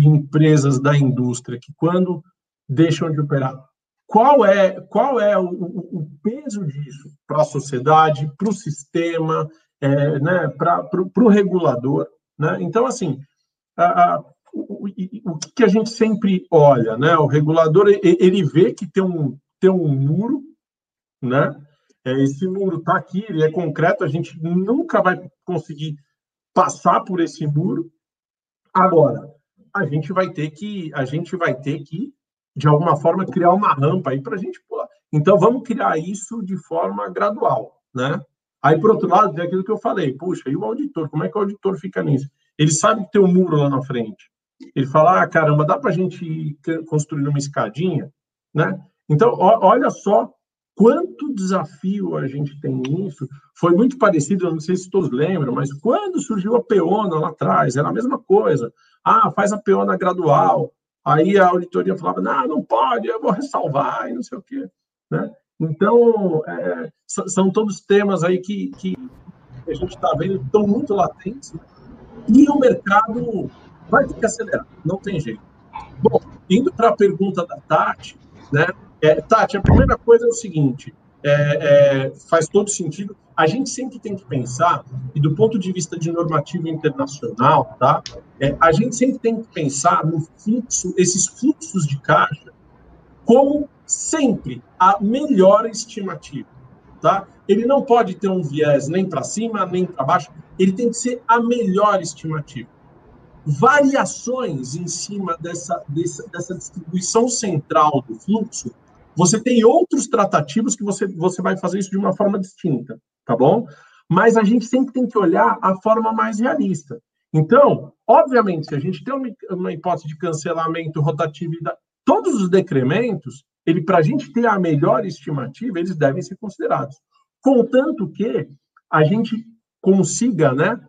empresas da indústria que quando deixam de operar, qual é o peso disso para a sociedade, para o sistema, né, para o regulador, né? Então, assim, o que a gente sempre olha, né? O regulador, ele vê que tem um muro, né? Esse muro está aqui, ele é concreto, a gente nunca vai conseguir passar por esse muro. Agora, a gente vai ter que, de alguma forma, criar uma rampa aí para a gente pular. Então, vamos criar isso de forma gradual, né? Aí, por outro lado, tem aquilo que eu falei, puxa, e o auditor, como é que o auditor fica nisso? Ele sabe que tem um muro lá na frente. Ele fala, caramba, dá para a gente ir construir uma escadinha, né? Então, olha só quanto desafio a gente tem nisso. Foi muito parecido, eu não sei se todos lembram, mas quando surgiu a PEONA lá atrás, era a mesma coisa. Ah, faz a PEONA gradual. Aí a auditoria falava, não pode, eu vou ressalvar, e não sei o quê, né? Então, são todos temas aí que a gente está vendo que estão muito latentes, né? E o mercado vai ter que acelerar, não tem jeito. Bom, indo para a pergunta da Tati, né? Tati, a primeira coisa é o seguinte, faz todo sentido, a gente sempre tem que pensar, e do ponto de vista de normativa internacional, tá? A gente sempre tem que pensar no fluxo, esses fluxos de caixa, como sempre a melhor estimativa, tá? Ele não pode ter um viés nem para cima, nem para baixo, ele tem que ser a melhor estimativa. Variações em cima dessa distribuição central do fluxo, você tem outros tratativos que você vai fazer isso de uma forma distinta, tá bom? Mas a gente sempre tem que olhar a forma mais realista. Então, obviamente, se a gente tem uma hipótese de cancelamento, rotatividade, Todos os decrementos, para a gente ter a melhor estimativa, eles devem ser considerados. Contanto que a gente consiga, né,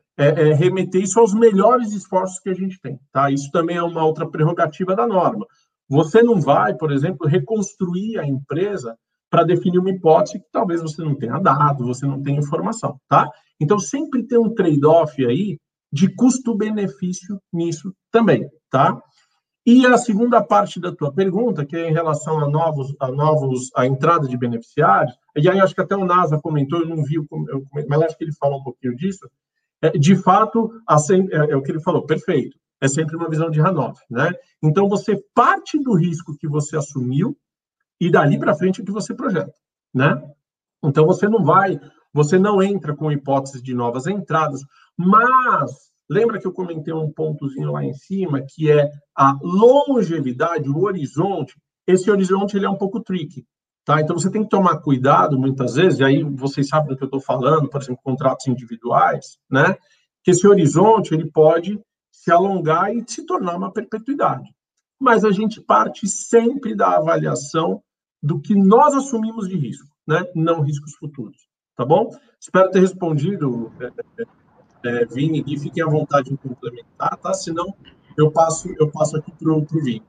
remeter isso aos melhores esforços que a gente tem. Tá? Isso também é uma outra prerrogativa da norma. Você não vai, por exemplo, reconstruir a empresa para definir uma hipótese que talvez você não tenha dado, você não tenha informação, tá? Então, sempre tem um trade-off aí de custo-benefício nisso também, tá? E a segunda parte da tua pergunta, que é em relação a a entrada de beneficiários, e aí acho que até o NASA comentou, eu não vi, mas acho que ele falou um pouquinho disso, de fato, é o que ele falou, perfeito, é sempre uma visão de Hanoff, né? Então, você parte do risco que você assumiu e dali para frente é o que você projeta, né? Então, você não entra com hipótese de novas entradas, mas... Lembra que eu comentei um pontozinho lá em cima, que é a longevidade, o horizonte. Esse horizonte ele é um pouco tricky, tá? Então, você tem que tomar cuidado, muitas vezes, e aí vocês sabem do que eu estou falando, por exemplo, contratos individuais, né? Que esse horizonte ele pode se alongar e se tornar uma perpetuidade. Mas a gente parte sempre da avaliação do que nós assumimos de risco, né? Não riscos futuros, tá bom? Espero ter respondido... Vini, Gui, fiquem à vontade de complementar, tá? Senão eu passo aqui para o Vini.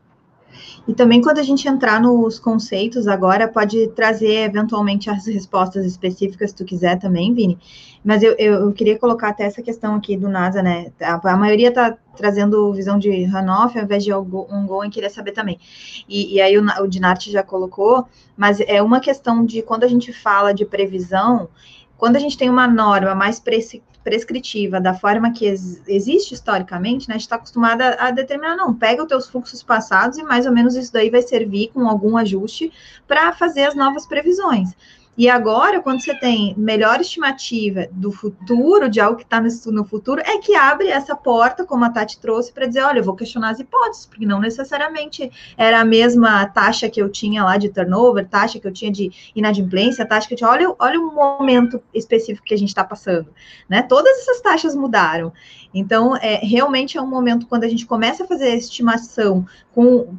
E também quando a gente entrar nos conceitos agora, pode trazer eventualmente as respostas específicas se tu quiser também, Vini. Mas eu queria colocar até essa questão aqui do NASA, né? A maioria está trazendo visão de Hanoff ao invés de Ongoing, queria saber também. E aí o Dinarte já colocou, mas é uma questão de quando a gente fala de previsão, quando a gente tem uma norma mais prescritiva, da forma que existe historicamente, né, a gente está acostumada a determinar, não, pega os teus fluxos passados e mais ou menos isso daí vai servir com algum ajuste para fazer as novas previsões. E agora, quando você tem melhor estimativa do futuro, de algo que está no futuro, é que abre essa porta, como a Tati trouxe, para dizer, olha, eu vou questionar as hipóteses, porque não necessariamente era a mesma taxa que eu tinha lá de turnover, taxa que eu tinha de inadimplência, taxa que eu tinha... Olha o momento específico que a gente está passando, né? Todas essas taxas mudaram. Então, realmente é um momento quando a gente começa a fazer a estimação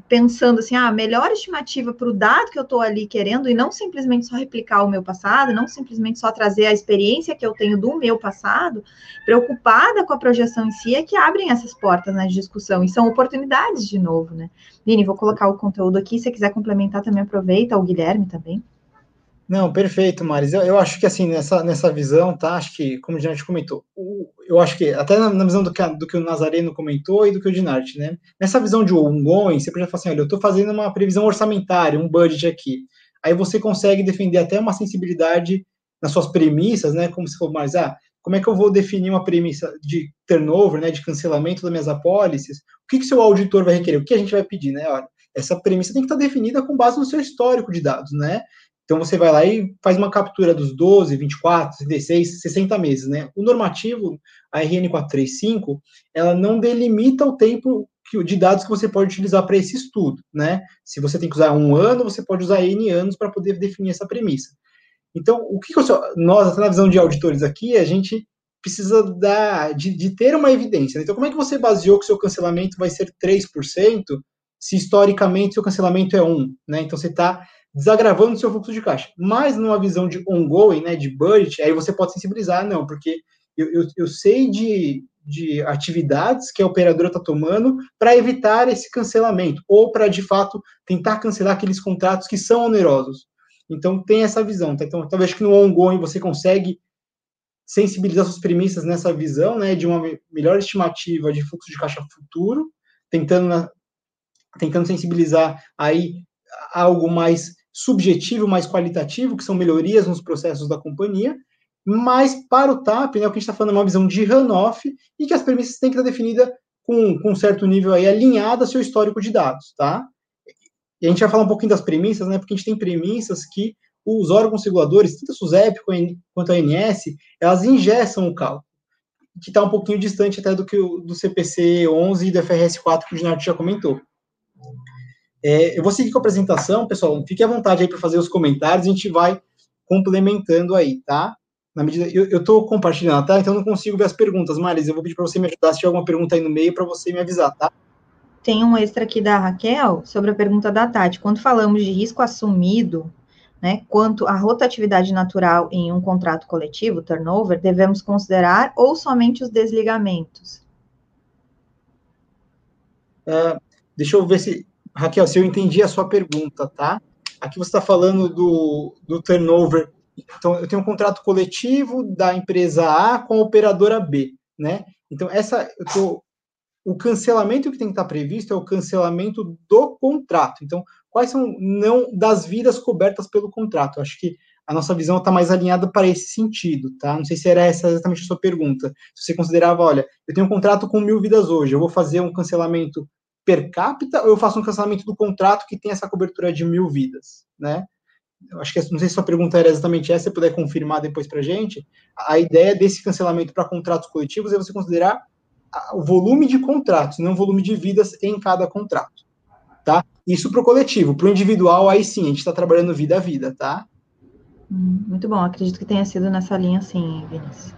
pensando assim, a melhor estimativa para o dado que eu estou ali querendo, e não simplesmente só replicar o meu passado, não simplesmente só trazer a experiência que eu tenho do meu passado, preocupada com a projeção em si, é que abrem essas portas na discussão, e são oportunidades de novo, né? Vini, vou colocar o conteúdo aqui, se você quiser complementar também, aproveita, o Guilherme também. Não, perfeito, Maris, eu acho que assim, nessa visão, tá, acho que, como o Dinarte comentou, eu acho que, até na visão do que o Nazareno comentou e do que o Dinarte, né, nessa visão de ongoing, você pode falar assim, olha, eu estou fazendo uma previsão orçamentária, um budget aqui, aí você consegue defender até uma sensibilidade nas suas premissas, né? Como se for mais, como é que eu vou definir uma premissa de turnover, né? De cancelamento das minhas apólices? O que o seu auditor vai requerer? O que a gente vai pedir, né? Olha, essa premissa tem que estar definida com base no seu histórico de dados, né? Então, você vai lá e faz uma captura dos 12, 24, 36, 60 meses, né? O normativo, a RN 435, ela não delimita o tempo de dados que você pode utilizar para esse estudo, né? Se você tem que usar um ano, você pode usar N anos para poder definir essa premissa. Então, nós, até na visão de auditores aqui, a gente precisa de ter uma evidência, né? Então, como é que você baseou que o seu cancelamento vai ser 3%, se historicamente seu cancelamento é 1%, né? Então, você está desagravando o seu fluxo de caixa. Mas, numa visão de ongoing, né, de budget, aí você pode sensibilizar, não, porque eu sei de atividades que a operadora está tomando para evitar esse cancelamento, ou para, de fato, tentar cancelar aqueles contratos que são onerosos. Então, tem essa visão, tá? Então, talvez que no ongoing você consegue sensibilizar suas premissas nessa visão, né, de uma melhor estimativa de fluxo de caixa futuro, tentando sensibilizar aí algo mais subjetivo, mais qualitativo, que são melhorias nos processos da companhia, mas para o TAP, né, o que a gente está falando é uma visão de runoff e que as premissas têm que estar definidas com um certo nível aí, alinhada ao seu histórico de dados, tá? E a gente vai falar um pouquinho das premissas, né, porque a gente tem premissas que os órgãos reguladores, tanto a SUSEP quanto a ANS, elas ingessam o cálculo, que está um pouquinho distante até do CPC 11 e do IFRS 4, que o Dinarte já comentou. Eu vou seguir com a apresentação, pessoal, fique à vontade aí para fazer os comentários, a gente vai complementando aí, tá? Na medida, eu estou compartilhando, tá? Então, eu não consigo ver as perguntas. Maris, eu vou pedir para você me ajudar se tiver alguma pergunta aí no meio, para você me avisar, tá? tem um extra aqui da Raquel sobre a pergunta da Tati. Quando falamos de risco assumido, né, quanto à rotatividade natural em um contrato coletivo, turnover, devemos considerar ou somente os desligamentos? Deixa eu ver se... Raquel, se eu entendi a sua pergunta, tá? Aqui você está falando do turnover. Então, eu tenho um contrato coletivo da empresa A com a operadora B, né? Então, o cancelamento que tem que estar previsto é o cancelamento do contrato. Então, quais são das vidas cobertas pelo contrato? Eu acho que a nossa visão está mais alinhada para esse sentido, tá? Não sei se era essa exatamente a sua pergunta. Se você considerava, olha, eu tenho um contrato com 1000 vidas hoje, eu vou fazer um cancelamento per capita ou eu faço um cancelamento do contrato que tem essa cobertura de 1000 vidas, né? Eu acho que, não sei se sua pergunta era exatamente essa, se você puder confirmar depois para a gente. A ideia desse cancelamento para contratos coletivos é você considerar o volume de contratos, não o volume de vidas em cada contrato, tá? Isso para o coletivo. Para o individual, aí sim, a gente está trabalhando vida a vida, tá? Muito bom, acredito que tenha sido nessa linha, sim, Vinícius.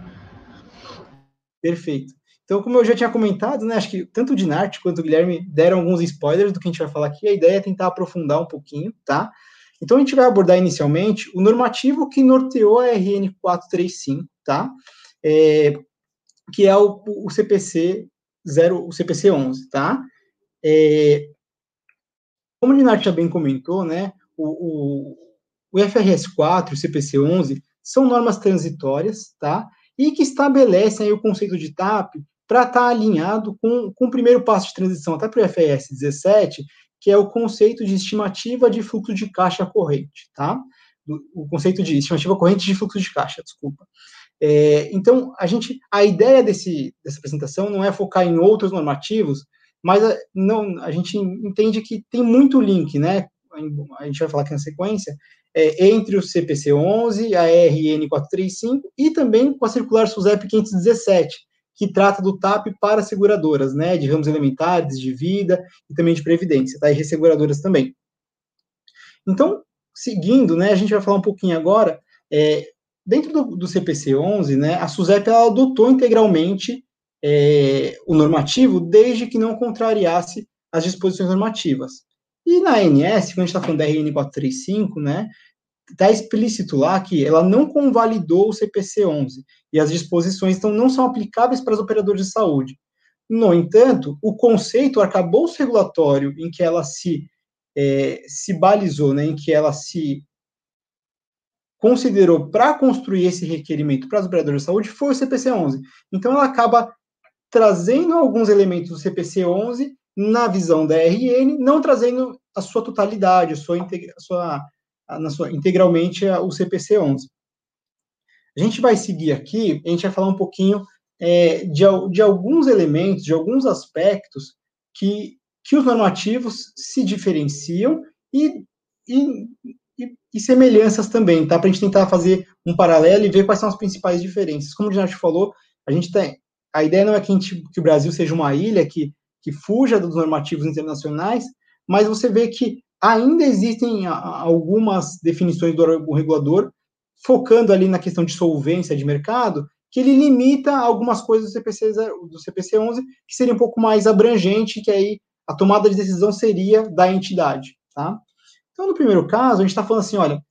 Perfeito. Então, como eu já tinha comentado, né, acho que tanto o Dinarte quanto o Guilherme deram alguns spoilers do que a gente vai falar aqui. A ideia é tentar aprofundar um pouquinho, tá? Então, a gente vai abordar inicialmente o normativo que norteou a RN 435, tá? Que é o CPC 0, o CPC 11, tá? Como o Dinarte já bem comentou, né, o IFRS 4 e o CPC 11 são normas transitórias, tá? E que estabelecem aí o conceito de TAP para estar alinhado com o primeiro passo de transição até para o IFRS 17, que é o conceito de estimativa de fluxo de caixa corrente, tá? O conceito de estimativa corrente de fluxo de caixa, desculpa. Então, a ideia dessa apresentação não é focar em outros normativos, mas a gente entende que tem muito link, né? A gente vai falar aqui na sequência, entre o CPC 11, a RN 435 e também com a Circular SUSEP 517, que trata do TAP para seguradoras, né, de ramos elementares, de vida e também de previdência, tá, e resseguradoras também. Então, seguindo, né, a gente vai falar um pouquinho agora, dentro do CPC 11, né, a SUSEP ela adotou integralmente o normativo desde que não contrariasse as disposições normativas. E na ANS, quando a gente está falando da RN 435, né, está explícito lá que ela não convalidou o CPC 11 e as disposições então não são aplicáveis para os operadores de saúde. No entanto, o conceito, o arcabouço regulatório em que ela se balizou, né, em que ela se considerou para construir esse requerimento para os operadores de saúde foi o CPC 11. Então, ela acaba trazendo alguns elementos do CPC 11 na visão da RN, não trazendo a sua totalidade, integralmente o CPC 11. A gente vai seguir aqui, a gente vai falar um pouquinho de alguns elementos, de alguns aspectos que os normativos se diferenciam e semelhanças também, tá? Para a gente tentar fazer um paralelo e ver quais são as principais diferenças. Como o Dinarte falou, a ideia não é que o Brasil seja uma ilha que fuja dos normativos internacionais, mas você vê que ainda existem algumas definições do órgão regulador, focando ali na questão de solvência de mercado, que ele limita algumas coisas do CPC 11, que seria um pouco mais abrangente, que aí a tomada de decisão seria da entidade, tá? Então, no primeiro caso, a gente está falando assim, olha,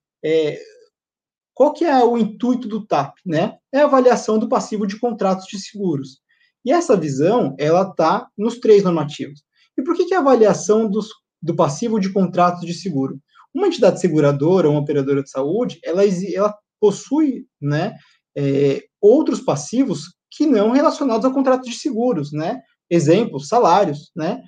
qual que é o intuito do TAP, né? É a avaliação do passivo de contratos de seguros. E essa visão, ela está nos três normativos. E por que a avaliação do passivo de contratos de seguro? Uma entidade seguradora, uma operadora de saúde, ela possui, né, outros passivos que não relacionados a contratos de seguros, né? Exemplo, salários, né?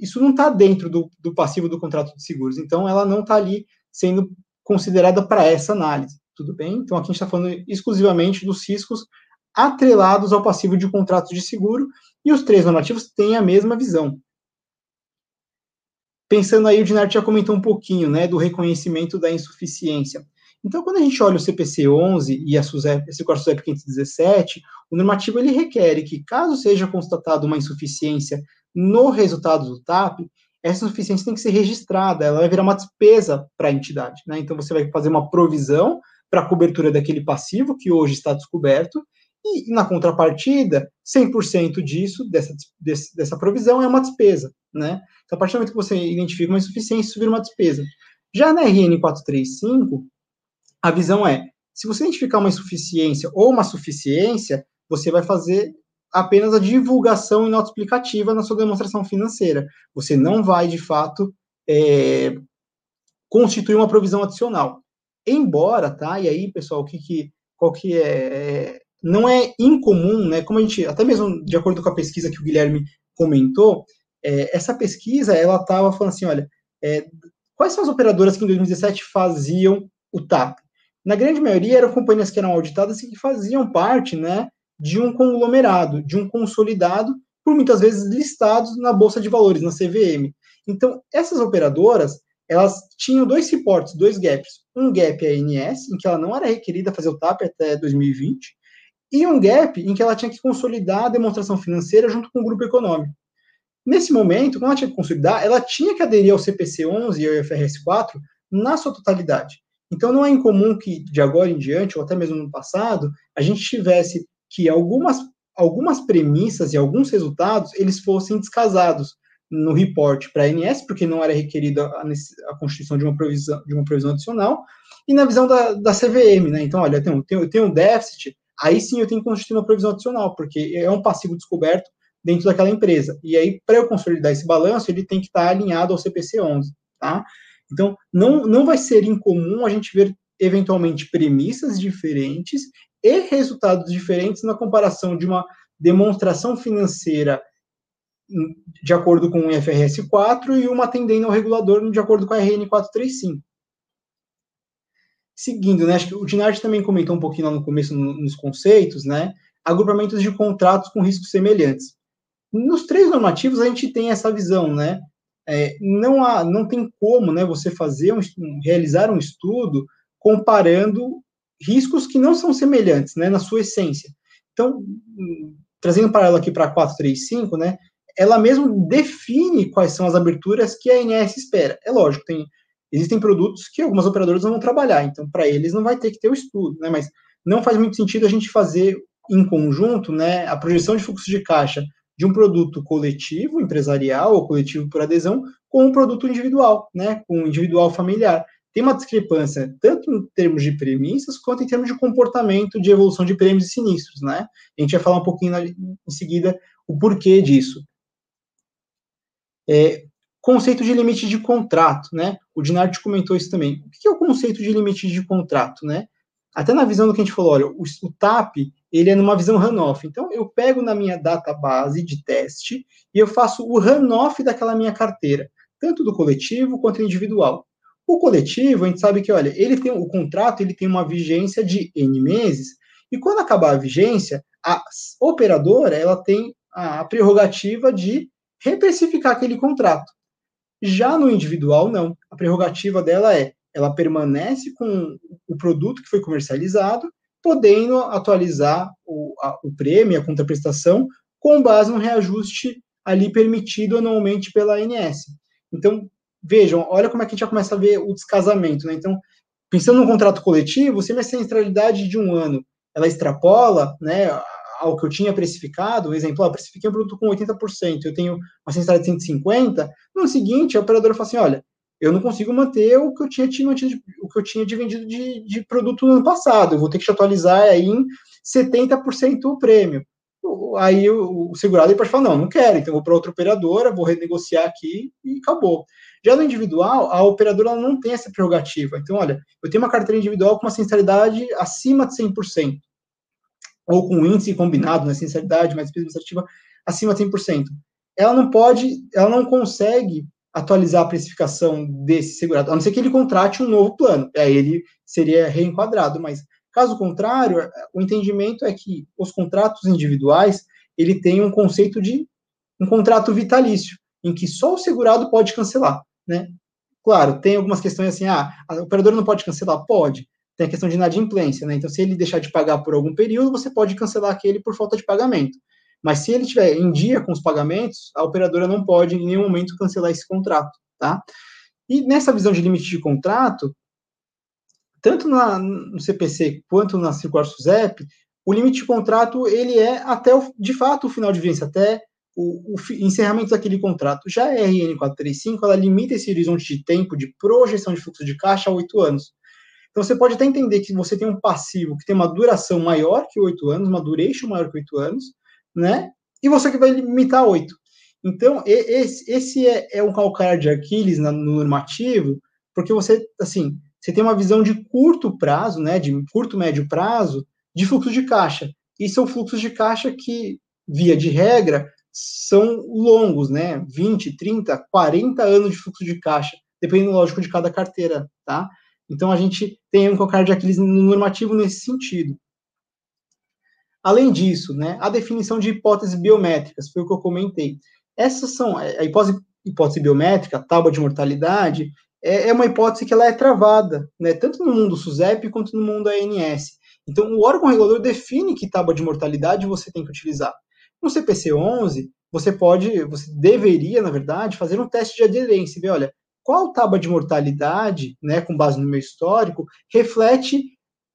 Isso não está dentro do passivo do contrato de seguros, então ela não está ali sendo considerada para essa análise, tudo bem? Então aqui a gente está falando exclusivamente dos riscos atrelados ao passivo de contratos de seguro, e os três normativos têm a mesma visão. Pensando aí, o Dinarte já comentou um pouquinho, né, do reconhecimento da insuficiência. Então, quando a gente olha o CPC 11 e a Circular SUSEP 517, o normativo ele requer que, caso seja constatada uma insuficiência no resultado do TAP, essa insuficiência tem que ser registrada, ela vai virar uma despesa para a entidade, né? Então, você vai fazer uma provisão para a cobertura daquele passivo que hoje está descoberto, E, na contrapartida, 100% disso, dessa provisão, é uma despesa, né? Então, a partir do momento que você identifica uma insuficiência, isso vira uma despesa. Já na RN 435, a visão é, se você identificar uma insuficiência ou uma suficiência, você vai fazer apenas a divulgação e nota explicativa na sua demonstração financeira. Você não vai, de fato, constituir uma provisão adicional. Embora, tá? E aí, pessoal, qual que é... Não é incomum, né? Como a gente, até mesmo de acordo com a pesquisa que o Guilherme comentou, essa pesquisa, ela estava falando assim, olha, quais são as operadoras que em 2017 faziam o TAP? Na grande maioria eram companhias que eram auditadas e que faziam parte, né, de um conglomerado, de um consolidado, por muitas vezes listados na Bolsa de Valores, na CVM. Então, essas operadoras, elas tinham dois suportes, dois gaps. Um gap ANS, em que ela não era requerida fazer o TAP até 2020, e um gap em que ela tinha que consolidar a demonstração financeira junto com o grupo econômico. Nesse momento, quando ela tinha que consolidar, ela tinha que aderir ao CPC 11 e ao IFRS 4 na sua totalidade. Então, não é incomum que, de agora em diante, ou até mesmo no passado, a gente tivesse que algumas premissas e alguns resultados, eles fossem descasados no report para a ANS, porque não era requerida a constituição de uma provisão adicional, e na visão da CVM, né? Então, olha, eu tenho um déficit, aí sim eu tenho que constituir uma provisão adicional, porque é um passivo descoberto dentro daquela empresa. E aí, para eu consolidar esse balanço, ele tem que estar alinhado ao CPC 11, tá? Então, não vai ser incomum a gente ver, eventualmente, premissas diferentes e resultados diferentes na comparação de uma demonstração financeira de acordo com o IFRS 4 e uma atendendo ao regulador de acordo com a RN 435. Seguindo, né, acho que o Dinarte também comentou um pouquinho lá no começo, nos conceitos, né, agrupamentos de contratos com riscos semelhantes. Nos três normativos a gente tem essa visão, né, não tem como, né, você fazer, realizar um estudo comparando riscos que não são semelhantes, né, na sua essência. Então, trazendo um paralelo aqui para a 435, né, ela mesmo define quais são as aberturas que a ANS espera. É lógico, existem produtos que algumas operadoras não vão trabalhar, então, para eles não vai ter que ter o estudo, né? Mas não faz muito sentido a gente fazer em conjunto, né, a projeção de fluxo de caixa de um produto coletivo, empresarial, ou coletivo por adesão, com um produto individual, né, com um individual familiar. Tem uma discrepância, tanto em termos de premissas, quanto em termos de comportamento de evolução de prêmios e sinistros, né? A gente vai falar um pouquinho em seguida o porquê disso. Conceito de limite de contrato, né? O Dinarte comentou isso também. O que é o conceito de limite de contrato, né? Até na visão do que a gente falou, olha, o TAP, ele é numa visão runoff. Então, eu pego na minha database de teste e eu faço o runoff daquela minha carteira, tanto do coletivo quanto individual. O coletivo, a gente sabe que, olha, o contrato, ele tem uma vigência de N meses, e quando acabar a vigência, a operadora, ela tem a prerrogativa de reprecificar aquele contrato. Já no individual, não. A prerrogativa dela ela permanece com o produto que foi comercializado, podendo atualizar o prêmio, a contraprestação, com base no reajuste ali permitido anualmente pela ANS. Então, vejam, olha como é que a gente já começa a ver o descasamento, né? Então, pensando no contrato coletivo, se a minha centralidade de um ano, ela extrapola, né, ao que eu tinha precificado, por exemplo, eu precifiquei um produto com 80%, eu tenho uma sensibilidade de 150%, no ano seguinte, a operadora fala assim, olha, eu não consigo manter o que eu tinha de vendido de produto no ano passado, eu vou ter que te atualizar aí em 70% o prêmio. Aí o segurado ele pode falar, não quero, então vou para outra operadora, vou renegociar aqui e acabou. Já no individual, a operadora ela não tem essa prerrogativa. Então, olha, eu tenho uma carteira individual com uma sensibilidade acima de 100%. Ou com índice combinado, né, sinceridade, mas administrativa acima de 100%. Ela não consegue atualizar a precificação desse segurado, a não ser que ele contrate um novo plano, aí ele seria reenquadrado, mas caso contrário, o entendimento é que os contratos individuais, ele tem um conceito de um contrato vitalício, em que só o segurado pode cancelar, né? Claro, tem algumas questões assim, a operadora não pode cancelar? Pode. Tem a questão de inadimplência, né? Então, se ele deixar de pagar por algum período, você pode cancelar aquele por falta de pagamento. Mas se ele estiver em dia com os pagamentos, a operadora não pode, em nenhum momento, cancelar esse contrato, tá? E nessa visão de limite de contrato, tanto no CPC quanto na Circular SUSEP, O limite de contrato, ele é até, de fato, o final de vigência, até o encerramento daquele contrato. Já a RN 435, ela limita esse horizonte de tempo de projeção de fluxo de caixa a 8 anos. Então, você pode até entender que você tem um passivo que tem uma duração maior que 8 anos, uma duration maior que 8 anos, né? E você que vai limitar 8. Então, esse é um calcanhar de Aquiles no normativo, porque você, assim, você tem uma visão de curto prazo, né, de curto, médio prazo, de fluxo de caixa. E são fluxos de caixa que, via de regra, são longos, né? 20, 30, 40 anos de fluxo de caixa, dependendo, lógico, de cada carteira, tá? Então, a gente tem um calcanhar de Aquiles no normativo nesse sentido. Além disso, né, a definição de hipóteses biométricas, foi o que eu comentei. Essas são, a hipótese biométrica, a tábua de mortalidade, é uma hipótese que ela é travada, né, tanto no mundo SUSEP quanto no mundo ANS. Então, o órgão regulador define que tábua de mortalidade você tem que utilizar. No CPC 11, você deveria, na verdade, fazer um teste de aderência e ver, olha, qual tábua de mortalidade, né, com base no meu histórico, reflete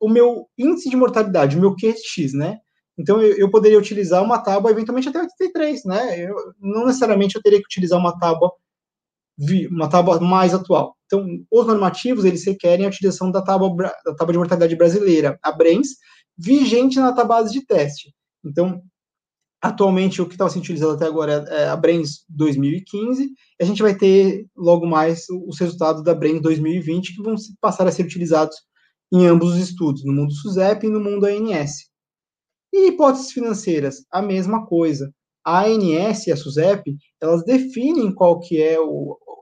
o meu índice de mortalidade, o meu QX, né? Então, eu poderia utilizar uma tábua, eventualmente, até 83, né? Não necessariamente eu teria que utilizar uma tábua mais atual. Então, os normativos, eles requerem a utilização da tábua de mortalidade brasileira, a BREMS, vigente na base de teste. Então, atualmente, o que estava sendo utilizado até agora é a BREMS 2015, e a gente vai ter, logo mais, os resultados da BREMS 2020, que vão passar a ser utilizados em ambos os estudos, no mundo SUSEP e no mundo ANS. E hipóteses financeiras, a mesma coisa. A ANS e a SUSEP, elas definem qual que é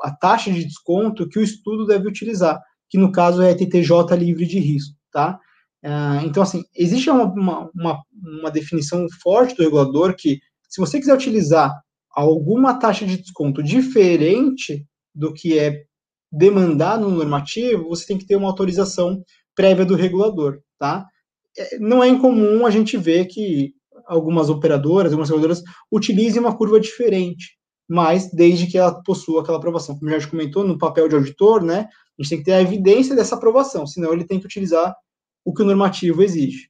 a taxa de desconto que o estudo deve utilizar, que no caso é a TTJ livre de risco, tá? Então, assim, existe uma definição forte do regulador que, se você quiser utilizar alguma taxa de desconto diferente do que é demandado no normativo, você tem que ter uma autorização prévia do regulador, tá? Não é incomum a gente ver que algumas seguradoras utilizem uma curva diferente, mas desde que ela possua aquela aprovação. Como já te comentou, no papel de auditor, né, a gente tem que ter a evidência dessa aprovação, senão ele tem que utilizar o que o normativo exige.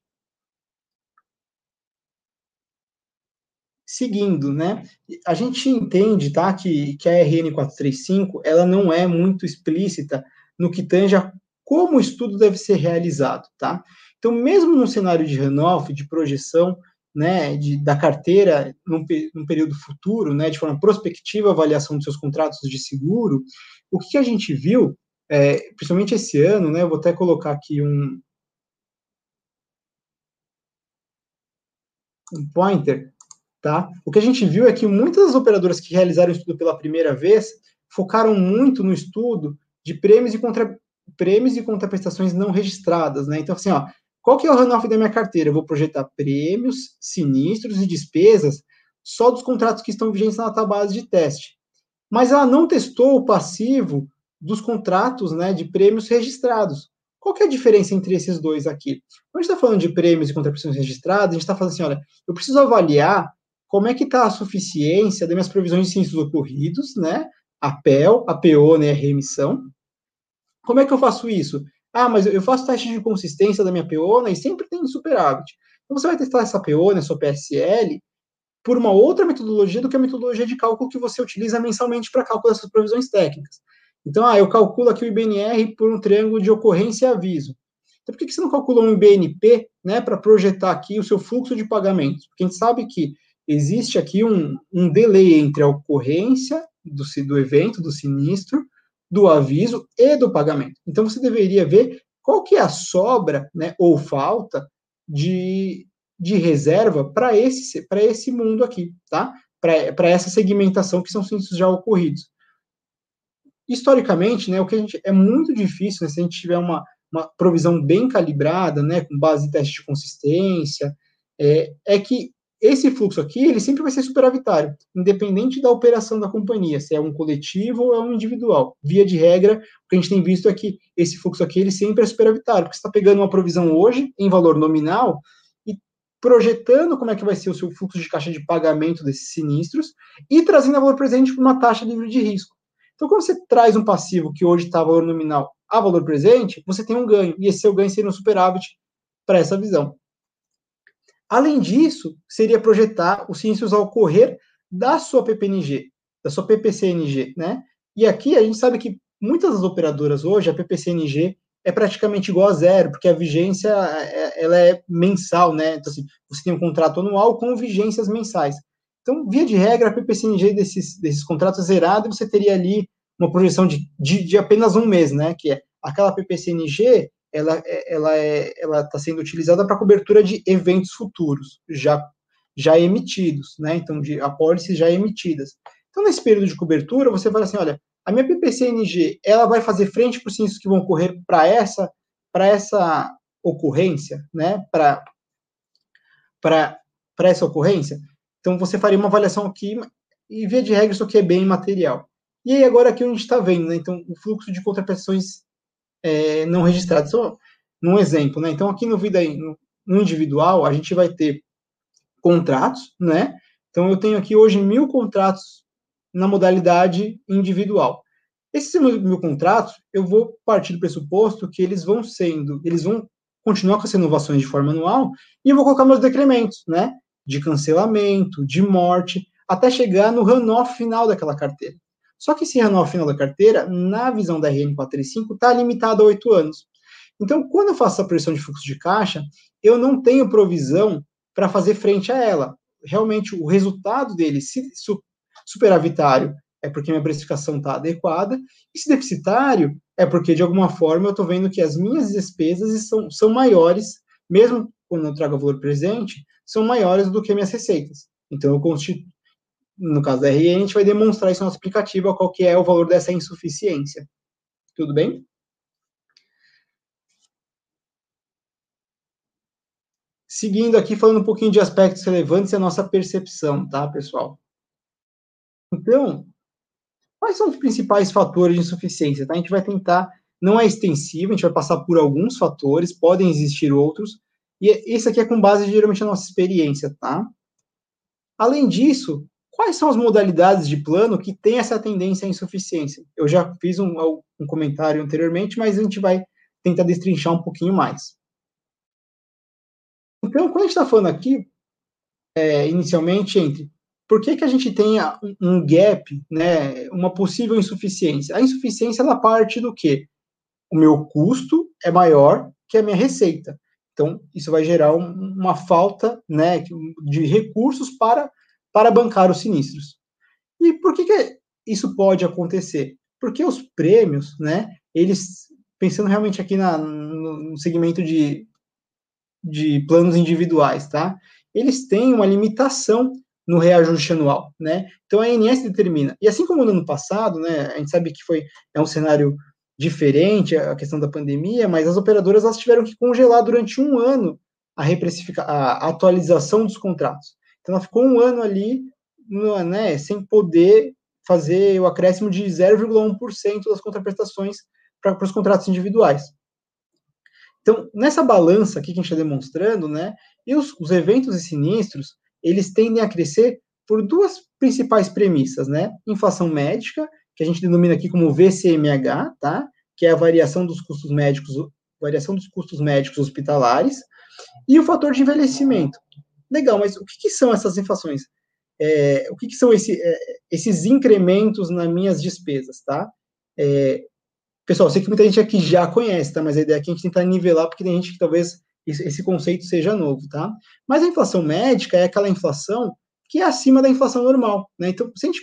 Seguindo, né, a gente entende, tá, que a RN 435, ela não é muito explícita no que tange a como o estudo deve ser realizado, tá? Então, mesmo num cenário de runoff, de projeção, né, da carteira num período futuro, né, de forma prospectiva, avaliação dos seus contratos de seguro, o que a gente viu, principalmente esse ano, né, eu vou até colocar aqui um pointer, tá? O que a gente viu é que muitas das operadoras que realizaram o estudo pela primeira vez focaram muito no estudo de prêmios e contraprestações não registradas, né? Então, assim, ó, qual que é o runoff da minha carteira? Eu vou projetar prêmios, sinistros e despesas só dos contratos que estão vigentes na base de teste. Mas ela não testou o passivo dos contratos, né, de prêmios registrados. Qual que é a diferença entre esses dois aqui? Quando a gente está falando de prêmios e contraprestações registradas, a gente está falando assim, olha, eu preciso avaliar como é que está a suficiência das minhas provisões de sinistros ocorridos, né, a PEL, a PEONA e a remissão. Como é que eu faço isso? Ah, mas eu faço teste de consistência da minha PEONA e sempre tem superávit. Então, você vai testar essa PEONA, essa PSL, por uma outra metodologia do que a metodologia de cálculo que você utiliza mensalmente para cálculo dessas provisões técnicas. Então, eu calculo aqui o IBNR por um triângulo de ocorrência e aviso. Então, por que você não calculou um IBNP, né, para projetar aqui o seu fluxo de pagamentos? Porque a gente sabe que existe aqui um delay entre a ocorrência do evento, do sinistro, do aviso e do pagamento. Então, você deveria ver qual que é a sobra, né, ou falta de reserva para esse mundo aqui, tá? Para essa segmentação que são sinistros já ocorridos. Historicamente, né, é muito difícil, né, se a gente tiver uma provisão bem calibrada, né, com base em teste de consistência, é que esse fluxo aqui, ele sempre vai ser superavitário, independente da operação da companhia, se é um coletivo ou é um individual. Via de regra, o que a gente tem visto é que esse fluxo aqui, ele sempre é superavitário, porque você está pegando uma provisão hoje, em valor nominal, e projetando como é que vai ser o seu fluxo de caixa de pagamento desses sinistros, e trazendo a valor presente para uma taxa livre de risco. Então, quando você traz um passivo que hoje está a valor nominal a valor presente, você tem um ganho, e esse seu ganho seria um superávit para essa visão. Além disso, seria projetar os ciências ao correr da sua PPNG, da sua PPCNG, né? E aqui a gente sabe que muitas das operadoras hoje, a PPCNG é praticamente igual a zero, porque a vigência ela é mensal, né? Então, assim, você tem um contrato anual com vigências mensais. Então, via de regra, a PPCNG desses contratos é zerada, você teria ali uma projeção de apenas um mês, né? Que é aquela PPCNG, ela está sendo utilizada para cobertura de eventos futuros, já emitidos, né? Então, de apólices já emitidas. Então, nesse período de cobertura, você fala assim, olha, a minha PPCNG, ela vai fazer frente para os cientos que vão ocorrer para essa ocorrência, né? Para essa ocorrência. Então, você faria uma avaliação aqui e, via de regra, isso aqui é bem imaterial. E aí, agora aqui a gente está vendo, né? Então, o fluxo de contraprestações não registradas. Só num exemplo, né? Então, aqui no vida no individual, a gente vai ter contratos, né? Então, eu tenho aqui hoje 1.000 contratos na modalidade individual. Esses 1.000 contratos, eu vou partir do pressuposto que eles vão continuar com as renovações de forma anual e eu vou colocar meus decrementos, né? De cancelamento, de morte, até chegar no runoff final daquela carteira. Só que esse runoff final da carteira, na visão da RN 435, está limitado a 8 anos. Então, quando eu faço a projeção de fluxo de caixa, eu não tenho provisão para fazer frente a ela. Realmente, o resultado dele, se superavitário, é porque minha precificação está adequada, e se deficitário, é porque, de alguma forma, eu estou vendo que as minhas despesas são maiores, mesmo quando eu trago o valor presente, são maiores do que minhas receitas. Então, eu constituo, no caso da RN, a gente vai demonstrar isso no nosso aplicativo, qual que é o valor dessa insuficiência. Tudo bem? Seguindo aqui, falando um pouquinho de aspectos relevantes e a nossa percepção, tá, pessoal? Então, quais são os principais fatores de insuficiência? Tá? A gente vai tentar, não é extensivo, a gente vai passar por alguns fatores, podem existir outros, e isso aqui é com base, geralmente, na nossa experiência, tá? Além disso, quais são as modalidades de plano que têm essa tendência à insuficiência? Eu já fiz um comentário anteriormente, mas a gente vai tentar destrinchar um pouquinho mais. Então, quando a gente está falando aqui, inicialmente, entre por que a gente tem um gap, né, uma possível insuficiência? A insuficiência, ela parte do quê? O meu custo é maior que a minha receita. Então, isso vai gerar uma falta, né, de recursos para bancar os sinistros. E por que isso pode acontecer? Porque os prêmios, né, eles, pensando realmente aqui no segmento de planos individuais, tá? Eles têm uma limitação no reajuste anual, né? Então, a ANS determina. E assim como no ano passado, né, a gente sabe que é um cenário diferente a questão da pandemia, mas as operadoras elas tiveram que congelar durante um ano a atualização dos contratos. Então, ela ficou um ano ali, né, sem poder fazer o acréscimo de 0,1% das contraprestações para os contratos individuais. Então, nessa balança aqui que a gente está demonstrando, né, e os eventos e sinistros, eles tendem a crescer por duas principais premissas, né? Inflação médica, que a gente denomina aqui como VCMH, tá? Que é a variação dos custos médicos hospitalares, e o fator de envelhecimento. Legal, mas o que são essas inflações? O que são esses incrementos nas minhas despesas, tá? Pessoal, eu sei que muita gente aqui já conhece, tá? Mas a ideia é que a gente tentar nivelar, porque tem gente que talvez esse conceito seja novo, tá? Mas a inflação médica é aquela inflação que é acima da inflação normal, né? Então, se a gente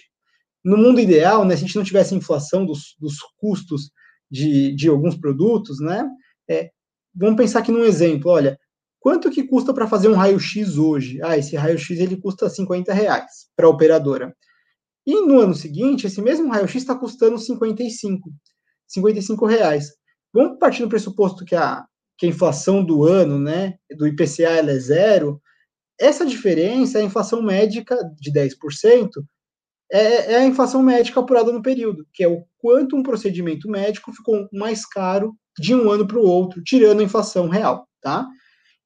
no mundo ideal, né, se a gente não tivesse inflação dos custos de alguns produtos, né, vamos pensar aqui num exemplo, olha, quanto que custa para fazer um raio-x hoje? Ah, esse raio-x ele custa R$50 para a operadora. E no ano seguinte, esse mesmo raio-x está custando R$55. Vamos partir do pressuposto que a inflação do ano, né, do IPCA ela é zero, essa diferença é a inflação médica de 10%, é a inflação médica apurada no período, que é o quanto um procedimento médico ficou mais caro de um ano para o outro, tirando a inflação real, tá?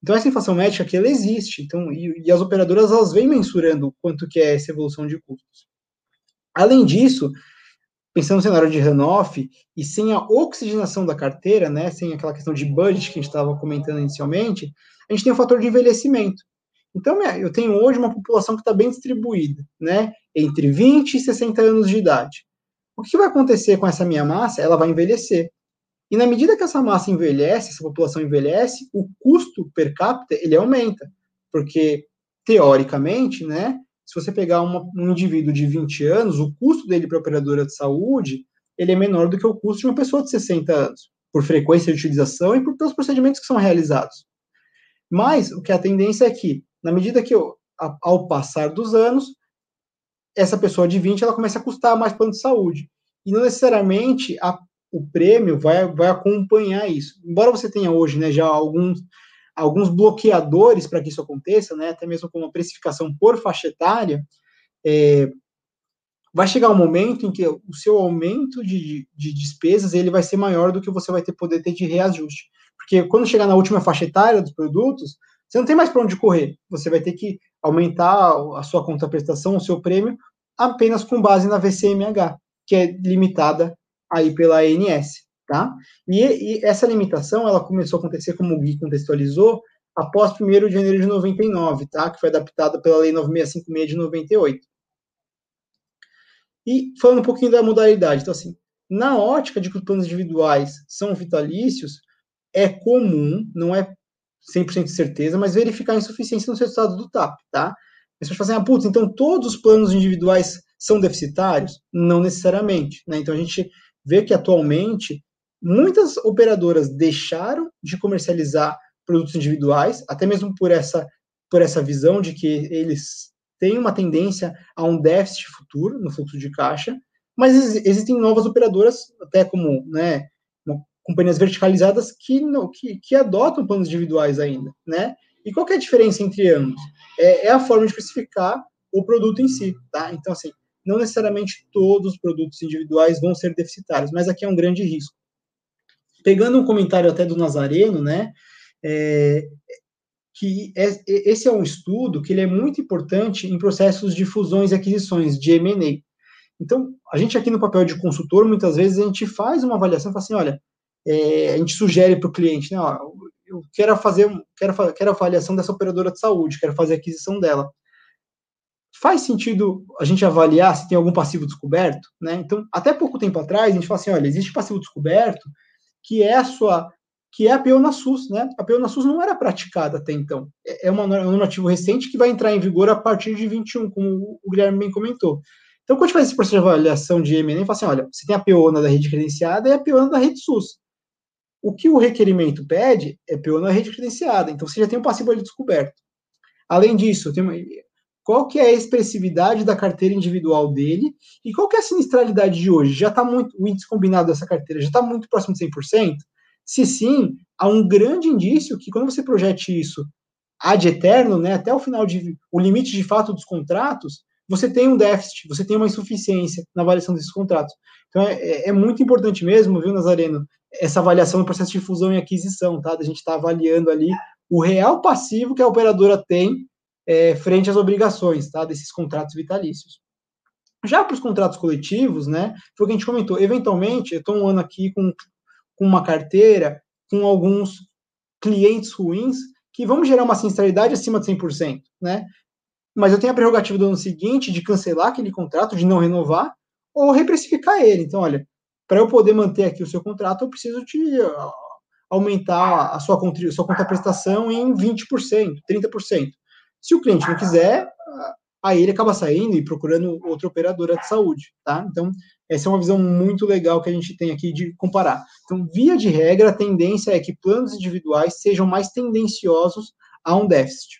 Então, essa inflação médica aqui, ela existe, então, e as operadoras, elas vêm mensurando quanto que é essa evolução de custos. Além disso, pensando no cenário de runoff, e sem a oxigenação da carteira, né, sem aquela questão de budget que a gente estava comentando inicialmente, a gente tem o fator de envelhecimento. Então, eu tenho hoje uma população que está bem distribuída, né? Entre 20 e 60 anos de idade. O que vai acontecer com essa minha massa? Ela vai envelhecer. E na medida que essa massa envelhece, essa população envelhece, o custo per capita, ele aumenta. Porque, teoricamente, né? Se você pegar um indivíduo de 20 anos, o custo dele para a operadora de saúde, ele é menor do que o custo de uma pessoa de 60 anos, por frequência de utilização e por pelos procedimentos que são realizados. Mas, o que a tendência é que, na medida que, ao passar dos anos, essa pessoa de 20, ela começa a custar mais plano de saúde. E não necessariamente o prêmio vai acompanhar isso. Embora você tenha hoje, né, já alguns bloqueadores para que isso aconteça, né, até mesmo com uma precificação por faixa etária, vai chegar um momento em que o seu aumento de despesas ele vai ser maior do que você vai poder ter de reajuste. Porque quando chegar na última faixa etária dos produtos, você não tem mais para onde correr. Você vai ter que aumentar a sua contraprestação, o seu prêmio, apenas com base na VCMH, que é limitada aí pela ANS. Tá? E essa limitação, ela começou a acontecer, como o Gui contextualizou, após 1º de janeiro de 99, tá? Que foi adaptada pela Lei 9656 de 98. E falando um pouquinho da modalidade, então assim, na ótica de que os planos individuais são vitalícios, é comum, não é 100% de certeza, mas verificar insuficiência nos resultados do TAP, tá? As pessoas fazem, putz, então todos os planos individuais são deficitários? Não necessariamente, né? Então a gente vê que atualmente muitas operadoras deixaram de comercializar produtos individuais, até mesmo por essa visão de que eles têm uma tendência a um déficit futuro no fluxo de caixa, mas existem novas operadoras, até como, né, companhias verticalizadas que adotam planos individuais ainda, né? E qual que é a diferença entre ambos? É a forma de especificar o produto em si, tá? Então, assim, não necessariamente todos os produtos individuais vão ser deficitários, mas aqui é um grande risco. Pegando um comentário até do Nazareno, né, esse é um estudo que ele é muito importante em processos de fusões e aquisições, de M&A. Então, a gente aqui no papel de consultor, muitas vezes a gente faz uma avaliação e fala assim, olha, a gente sugere para o cliente, né, ó, eu quero a avaliação dessa operadora de saúde, quero fazer a aquisição dela. Faz sentido a gente avaliar se tem algum passivo descoberto, né? Então, até pouco tempo atrás, a gente fala assim, olha, existe passivo descoberto, que é a PONA-SUS, né? A PEONA-SUS não era praticada até então. É um normativo recente que vai entrar em vigor a partir de 21, como o Guilherme bem comentou. Então, quando a gente faz esse processo de avaliação de M&A, fala assim, olha, você tem a PEONA da rede credenciada e a PEONA da rede SUS. O que o requerimento pede é PEONA da rede credenciada, então você já tem um passivo ali descoberto. Além disso, qual que é a expressividade da carteira individual dele e qual que é a sinistralidade de hoje? Já está muito, o índice combinado dessa carteira já está muito próximo de 100%? Se sim, há um grande indício que quando você projete isso ad eterno, né, até o final, o limite de fato dos contratos, você tem um déficit, você tem uma insuficiência na avaliação desses contratos. Então, é muito importante mesmo, viu, Nazareno, essa avaliação do processo de fusão e aquisição, tá? A gente está avaliando ali o real passivo que a operadora tem frente às obrigações, tá, desses contratos vitalícios. Já para os contratos coletivos, né, foi o que a gente comentou, eventualmente, eu estou um ano aqui com uma carteira, com alguns clientes ruins, que vão gerar uma sinistralidade acima de 100%, né, mas eu tenho a prerrogativa do ano seguinte de cancelar aquele contrato, de não renovar, ou reprecificar ele. Então, olha, para eu poder manter aqui o seu contrato, eu preciso aumentar a sua contraprestação em 20%, 30%. Se o cliente não quiser, aí ele acaba saindo e procurando outra operadora de saúde, tá? Então, essa é uma visão muito legal que a gente tem aqui de comparar. Então, via de regra, a tendência é que planos individuais sejam mais tendenciosos a um déficit.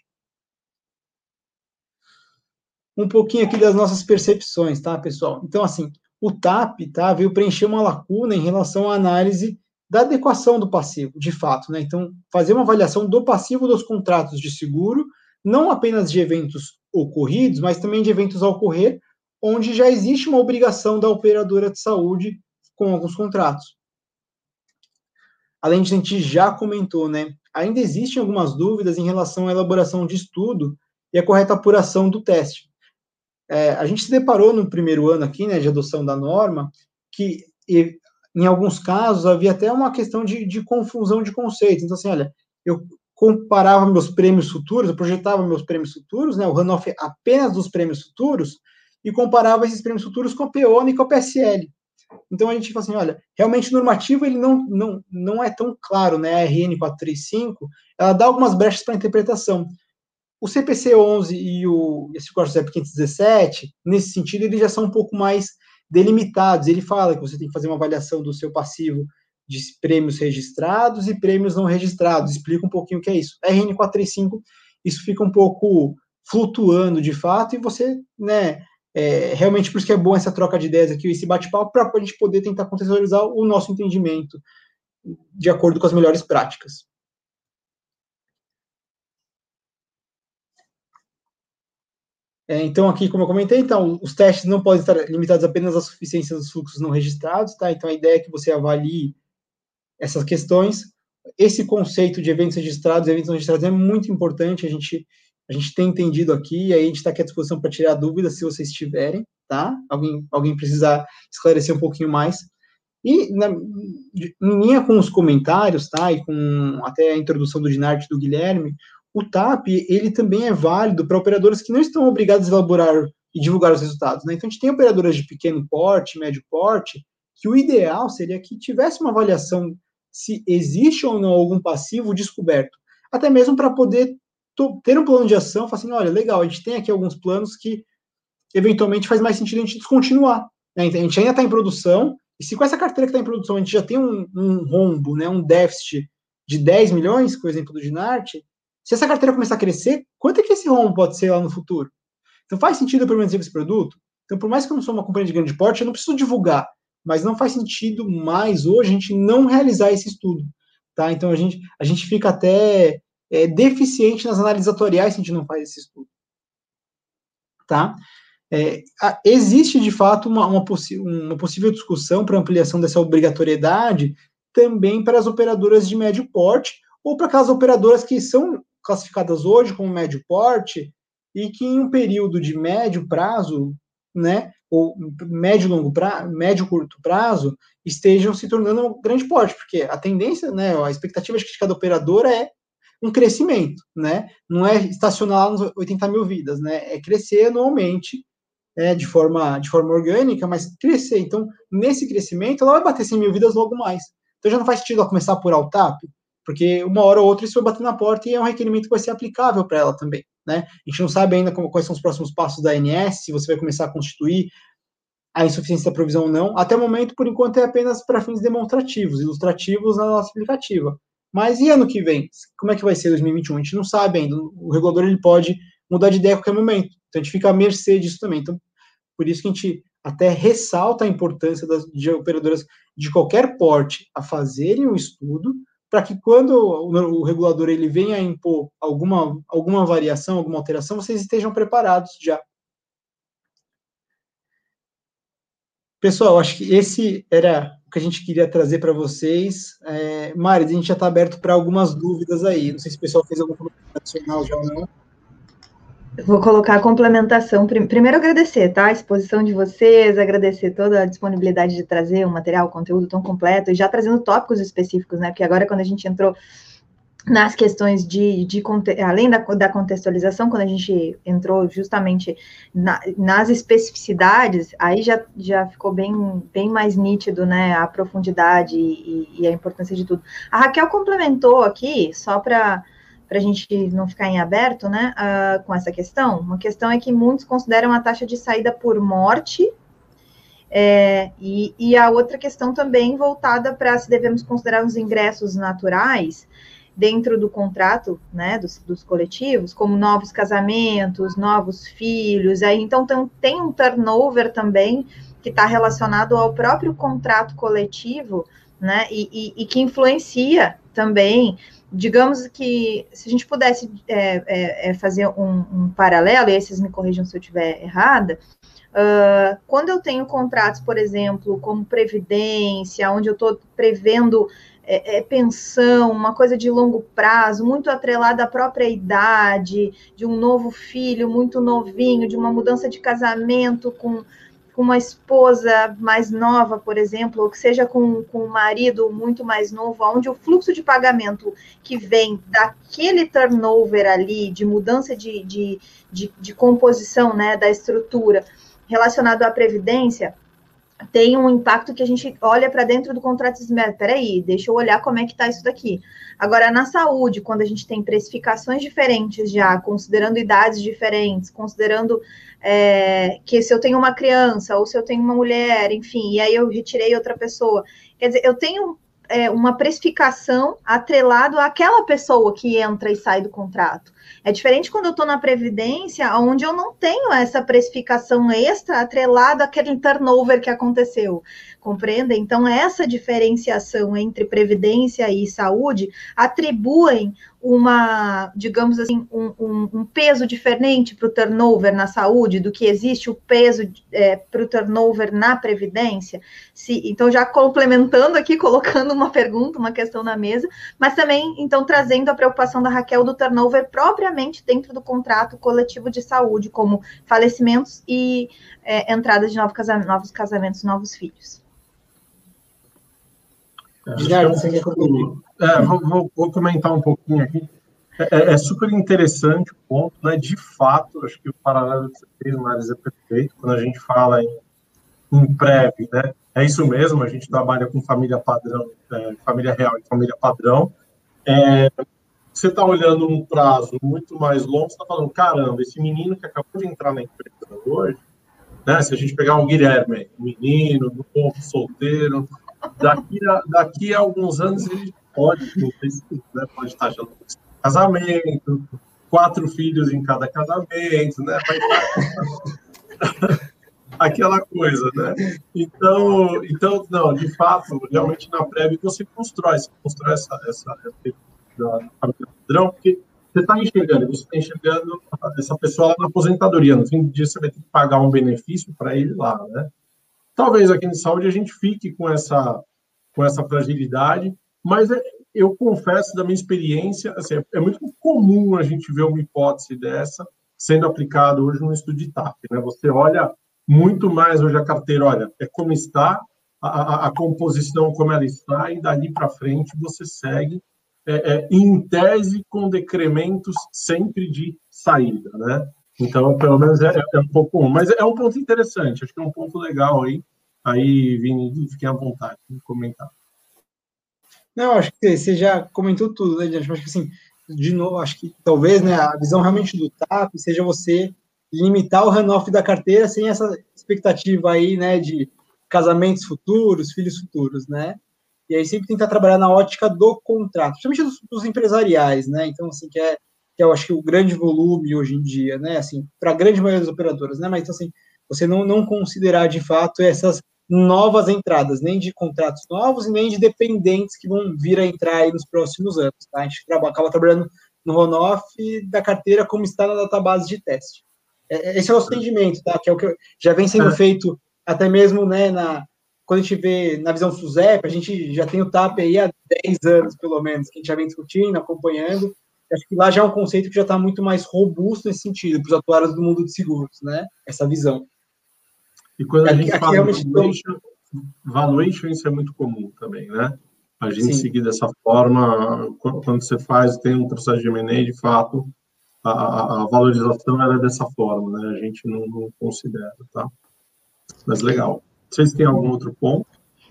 Um pouquinho aqui das nossas percepções, tá, pessoal? Então, assim, o TAP, tá, veio preencher uma lacuna em relação à análise da adequação do passivo, de fato, né? Então, fazer uma avaliação do passivo dos contratos de seguro, não apenas de eventos ocorridos, mas também de eventos a ocorrer, onde já existe uma obrigação da operadora de saúde com alguns contratos. Além disso, a gente já comentou, né? Ainda existem algumas dúvidas em relação à elaboração de estudo e a correta apuração do teste. A gente se deparou no primeiro ano aqui, né, de adoção da norma, que em alguns casos havia até uma questão de confusão de conceitos. Então, assim, olha, eu comparava meus prêmios futuros, eu projetava meus prêmios futuros, né, o runoff apenas dos prêmios futuros, e comparava esses prêmios futuros com a PEONA e com a PSL. Então, a gente fala assim, olha, realmente o normativo ele não é tão claro, né? A RN 435, ela dá algumas brechas para interpretação. O CPC 11 e o Circular SUSEP 517, nesse sentido, eles já são um pouco mais delimitados. Ele fala que você tem que fazer uma avaliação do seu passivo de prêmios registrados e prêmios não registrados. Explica um pouquinho o que é isso. RN 435, isso fica um pouco flutuando, de fato, e você, né, realmente por isso que é bom essa troca de ideias aqui, esse bate-papo, para a gente poder tentar contextualizar o nosso entendimento de acordo com as melhores práticas. Então, aqui, como eu comentei, então, os testes não podem estar limitados apenas à suficiência dos fluxos não registrados, tá? Então, a ideia é que você avalie essas questões. Esse conceito de eventos registrados é muito importante, a gente tem entendido aqui, e aí a gente está aqui à disposição para tirar dúvidas, se vocês tiverem, tá? Alguém precisar esclarecer um pouquinho mais. E, em linha com os comentários, tá? E com até a introdução do Dinarte e do Guilherme, o TAP, ele também é válido para operadoras que não estão obrigadas a elaborar e divulgar os resultados, né? Então, a gente tem operadoras de pequeno porte, médio porte, que o ideal seria que tivesse uma avaliação se existe ou não algum passivo descoberto, até mesmo para poder ter um plano de ação, falar assim, olha, legal, a gente tem aqui alguns planos que eventualmente faz mais sentido a gente descontinuar, né? A gente ainda está em produção, e se com essa carteira que está em produção a gente já tem um rombo, né, um déficit de 10 milhões, por exemplo, do Dinarte, se essa carteira começar a crescer, quanto é que esse rombo pode ser lá no futuro? Então faz sentido eu permanecer com esse produto? Então, por mais que eu não sou uma companhia de grande porte, eu não preciso divulgar, mas não faz sentido mais hoje a gente não realizar esse estudo, tá? Então a gente fica até deficiente nas análises atoriais se a gente não faz esse estudo, tá? Existe, de fato, uma possível discussão para ampliação dessa obrigatoriedade também para as operadoras de médio porte ou para aquelas operadoras que são classificadas hoje como médio porte e que em um período de médio prazo, né, ou médio curto prazo, estejam se tornando um grande porte, porque a tendência, né, a expectativa de cada operadora é um crescimento, né? Não é estacionar nos 80 mil vidas, né? É crescer anualmente, de forma orgânica, mas crescer. Então, nesse crescimento, ela vai bater 100 mil vidas logo mais. Então, já não faz sentido ela começar a apurar o TAP, porque uma hora ou outra isso vai bater na porta e é um requerimento que vai ser aplicável para ela também, né? A gente não sabe ainda quais são os próximos passos da ANS, se você vai começar a constituir a insuficiência da provisão ou não. Até o momento, por enquanto, é apenas para fins demonstrativos, ilustrativos na nossa aplicativa. Mas e ano que vem? Como é que vai ser 2021? A gente não sabe ainda. O regulador ele pode mudar de ideia a qualquer momento. Então, a gente fica à mercê disso também. Então, por isso que a gente até ressalta a importância de operadoras de qualquer porte a fazerem um estudo para que quando o regulador ele venha a impor alguma variação, alguma alteração, vocês estejam preparados já. Pessoal, acho que esse era o que a gente queria trazer para vocês. Maris, a gente já está aberto para algumas dúvidas aí. Não sei se o pessoal fez algum comentário adicional já ou não. Eu vou colocar a complementação. Primeiro, agradecer, tá? A exposição de vocês, agradecer toda a disponibilidade de trazer um material, um conteúdo tão completo, e já trazendo tópicos específicos, né? Porque agora, quando a gente entrou nas questões de além da contextualização, quando a gente entrou justamente nas especificidades, aí já ficou bem mais nítido, né, a profundidade e a importância de tudo. A Raquel complementou aqui, só para a gente não ficar em aberto, né, com essa questão. Uma questão é que muitos consideram a taxa de saída por morte, e a outra questão também voltada para se devemos considerar os ingressos naturais dentro do contrato, né, dos coletivos, como novos casamentos, novos filhos. Aí, então, tem um turnover também que está relacionado ao próprio contrato coletivo, né, e que influencia também. Digamos que, se a gente pudesse fazer um paralelo, e aí vocês me corrijam se eu estiver errada, quando eu tenho contratos, por exemplo, como previdência, onde eu estou prevendo pensão, uma coisa de longo prazo, muito atrelada à própria idade, de um novo filho muito novinho, de uma mudança de casamento com uma esposa mais nova, por exemplo, ou que seja com um marido muito mais novo, onde o fluxo de pagamento que vem daquele turnover ali, de mudança de composição, né, da estrutura relacionado à previdência, tem um impacto que a gente olha para dentro do contrato e diz, peraí, deixa eu olhar como é que está isso daqui. Agora, na saúde, quando a gente tem precificações diferentes já, considerando idades diferentes, considerando que se eu tenho uma criança ou se eu tenho uma mulher, enfim, e aí eu retirei outra pessoa. Quer dizer, eu tenho uma precificação atrelado àquela pessoa que entra e sai do contrato. É diferente quando eu estou na Previdência, onde eu não tenho essa precificação extra atrelada àquele turnover que aconteceu, compreendem? Então, essa diferenciação entre Previdência e Saúde atribuem uma, digamos assim, um peso diferente para o turnover na saúde do que existe o peso para o turnover na Previdência. Então, já complementando aqui, colocando uma pergunta, uma questão na mesa, mas também, então, trazendo a preocupação da Raquel do turnover propriamente dentro do contrato coletivo de saúde, como falecimentos e entradas de novos casamentos, novos filhos. Guilherme, você quer concluir? Vou comentar um pouquinho aqui. É super interessante o ponto, né? De fato, acho que o paralelo que você fez, Maris, é perfeito. Quando a gente fala em PREV, né? É isso mesmo, a gente trabalha com família padrão, família real e família padrão. Você está olhando um prazo muito mais longo, você está falando, caramba, esse menino que acabou de entrar na empresa hoje, né? Se a gente pegar um Guilherme, um menino, um povo solteiro... Daqui a alguns anos ele pode estar já no casamento, 4 filhos em cada casamento, né? Aquela coisa, né? Então, não, de fato, realmente na prévia você constrói essa padrão, porque você está enxergando essa pessoa lá na aposentadoria, no fim do dia você vai ter que pagar um benefício para ele lá, né? Talvez aqui em saúde a gente fique com essa fragilidade, mas eu confesso da minha experiência, assim, é muito comum a gente ver uma hipótese dessa sendo aplicada hoje no estudo de TAP, né? Você olha muito mais hoje a carteira, olha, é como está, a composição como ela está, e dali para frente você segue em tese com decrementos sempre de saída, né? Então, pelo menos é um pouco comum. Mas é um ponto interessante, acho que é um ponto legal aí. Aí, Vini, fiquem à vontade de comentar. Não, acho que você já comentou tudo, né, Diante? Acho que, assim, de novo, acho que talvez, né, a visão realmente do TAP seja você limitar o runoff da carteira sem essa expectativa aí, né, de casamentos futuros, filhos futuros, né? E aí sempre tentar trabalhar na ótica do contrato, principalmente dos empresariais, né? Então, assim, que eu acho que o grande volume hoje em dia, né, assim, para a grande maioria das operadoras, né, mas então, assim, você não considerar de fato essas novas entradas, nem de contratos novos e nem de dependentes que vão vir a entrar aí nos próximos anos, tá? A gente acaba trabalhando no runoff da carteira como está na database de teste. Esse é o nosso entendimento, tá? Que é o que já vem sendo feito até mesmo, né, quando a gente vê na visão SUSEP, a gente já tem o TAP aí há 10 anos, pelo menos, que a gente já vem discutindo, acompanhando. Acho que lá já é um conceito que já está muito mais robusto nesse sentido, para os atuários do mundo de seguros, né? Essa visão. E quando a gente fala valuation, isso é muito comum também, né? A gente seguir dessa forma, quando você tem um processo de M&A, de fato, a valorização era dessa forma, né? A gente não considera, tá? Mas legal. Vocês têm algum outro ponto?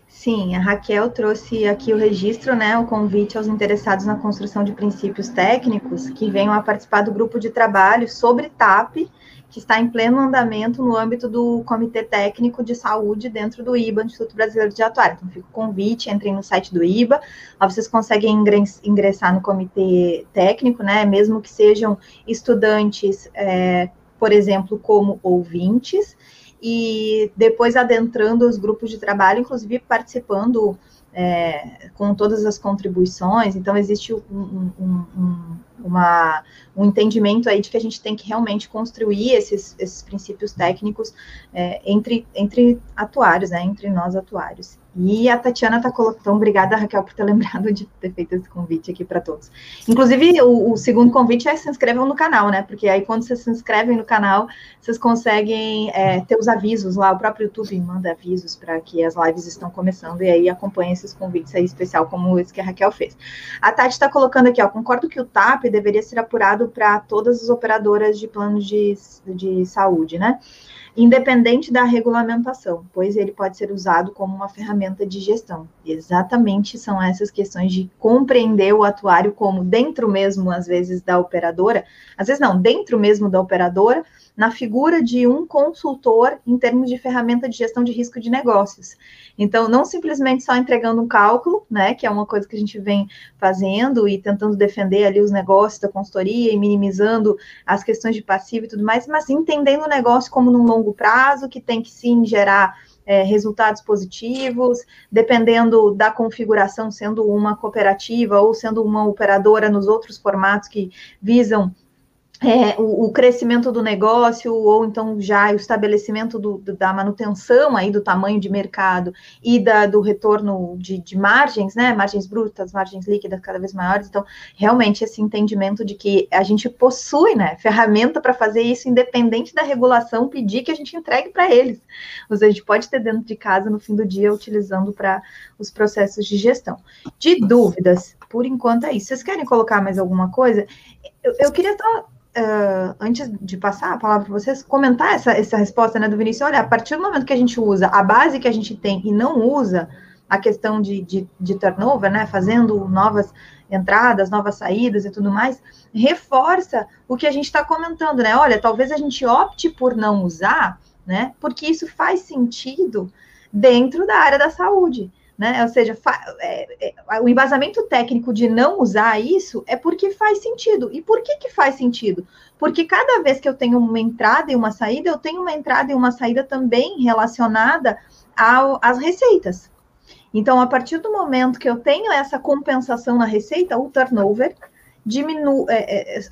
Sim, a Raquel trouxe aqui o registro, né, o convite aos interessados na construção de princípios técnicos que venham a participar do grupo de trabalho sobre TAP, que está em pleno andamento no âmbito do Comitê Técnico de Saúde dentro do IBA, Instituto Brasileiro de Atuário. Então, fica o convite, entrem no site do IBA, lá vocês conseguem ingressar no Comitê Técnico, né, mesmo que sejam estudantes, por exemplo, como ouvintes, e depois adentrando os grupos de trabalho, inclusive participando com todas as contribuições. Então, existe um entendimento aí de que a gente tem que realmente construir esses princípios técnicos entre atuários, né, entre nós atuários. E a Tatiana está colocando, então, obrigada, Raquel, por ter lembrado de ter feito esse convite aqui para todos. Inclusive, o segundo convite é se inscrevam no canal, né, porque aí quando vocês se inscrevem no canal, vocês conseguem ter os avisos lá, o próprio YouTube manda avisos para que as lives estão começando, e aí acompanha esses convites aí, especial como esse que a Raquel fez. A Tati está colocando aqui, ó, concordo que o TAP deveria ser apurado para todas as operadoras de planos de saúde, né, independente da regulamentação, pois ele pode ser usado como uma ferramenta de gestão. Exatamente, são essas questões de compreender o atuário como dentro mesmo, às vezes, da operadora, às vezes não, dentro mesmo da operadora, na figura de um consultor em termos de ferramenta de gestão de risco de negócios. Então, não simplesmente só entregando um cálculo, né, que é uma coisa que a gente vem fazendo e tentando defender ali os negócios da consultoria e minimizando as questões de passivo e tudo mais, mas entendendo o negócio como num longo prazo, que tem que sim gerar resultados positivos, dependendo da configuração, sendo uma cooperativa ou sendo uma operadora nos outros formatos que visam o crescimento do negócio, ou então já o estabelecimento da manutenção aí do tamanho de mercado e do retorno de margens, né, margens brutas, margens líquidas cada vez maiores. Então, realmente, esse entendimento de que a gente possui, né, ferramenta para fazer isso, independente da regulação, pedir que a gente entregue para eles. Ou seja, a gente pode ter dentro de casa, no fim do dia, utilizando para os processos de gestão. De dúvidas, por enquanto é isso. Vocês querem colocar mais alguma coisa? Eu queria só... antes de passar a palavra para vocês, comentar essa resposta, né, do Vinícius. Olha, a partir do momento que a gente usa a base que a gente tem e não usa a questão de turnover, né, fazendo novas entradas, novas saídas e tudo mais, reforça o que a gente está comentando, né? Olha, talvez a gente opte por não usar, né, porque isso faz sentido dentro da área da saúde, né? Ou seja, o embasamento técnico de não usar isso é porque faz sentido. E por que faz sentido? Porque cada vez que eu tenho uma entrada e uma saída, eu tenho uma entrada e uma saída também relacionada às receitas. Então, a partir do momento que eu tenho essa compensação na receita, o turnover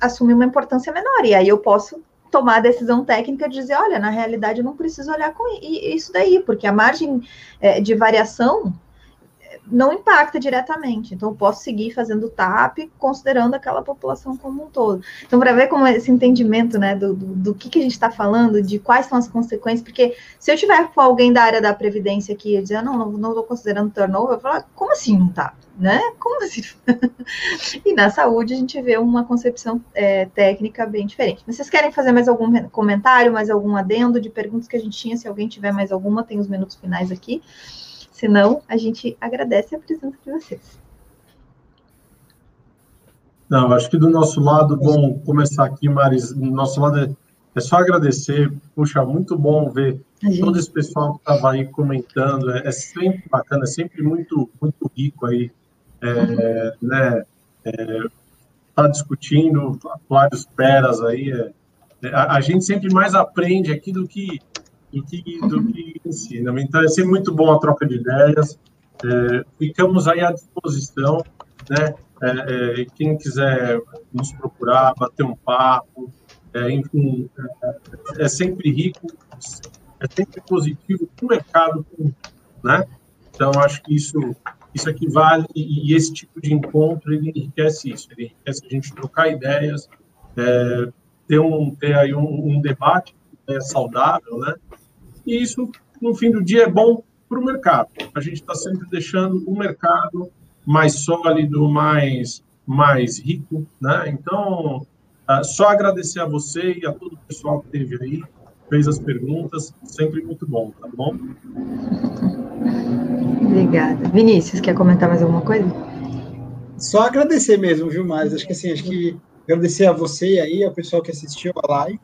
assume uma importância menor. E aí eu posso tomar a decisão técnica de dizer, olha, na realidade eu não preciso olhar com isso daí, porque a margem de variação não impacta diretamente, então eu posso seguir fazendo TAP, considerando aquela população como um todo. Então, para ver como esse entendimento, né, do que a gente está falando, de quais são as consequências, porque se eu tiver com alguém da área da Previdência aqui, eu dizer, não estou considerando turnover, eu falo, como assim não está? Né? Como assim? E na saúde a gente vê uma concepção técnica bem diferente. Mas vocês querem fazer mais algum comentário, mais algum adendo de perguntas que a gente tinha? Se alguém tiver mais alguma, tem os minutos finais aqui. Se não, a gente agradece a presença de vocês. Não, acho que do nosso lado, bom começar aqui, Maris, do nosso lado é só agradecer. Puxa, muito bom ver todo esse pessoal que estava aí comentando. É sempre bacana, é sempre muito, muito rico aí, né? Tá discutindo vários peras aí. A gente sempre mais aprende aqui do que ensina. Então, é sempre muito bom a troca de ideias. Ficamos aí à disposição, né? Quem quiser nos procurar, bater um papo, enfim, é sempre rico, é sempre positivo para o mercado, né? Então, acho que isso aqui vale, e esse tipo de encontro, ele enriquece isso, ele enriquece a gente trocar ideias, ter aí um debate saudável, né? E isso, no fim do dia, é bom para o mercado. A gente está sempre deixando o mercado mais sólido, mais rico, né? Então, só agradecer a você e a todo o pessoal que esteve aí, fez as perguntas, sempre muito bom, tá bom? Obrigada. Vinícius, quer comentar mais alguma coisa? Só agradecer mesmo, viu, Maris? Acho que agradecer a você e aí, ao pessoal que assistiu a live,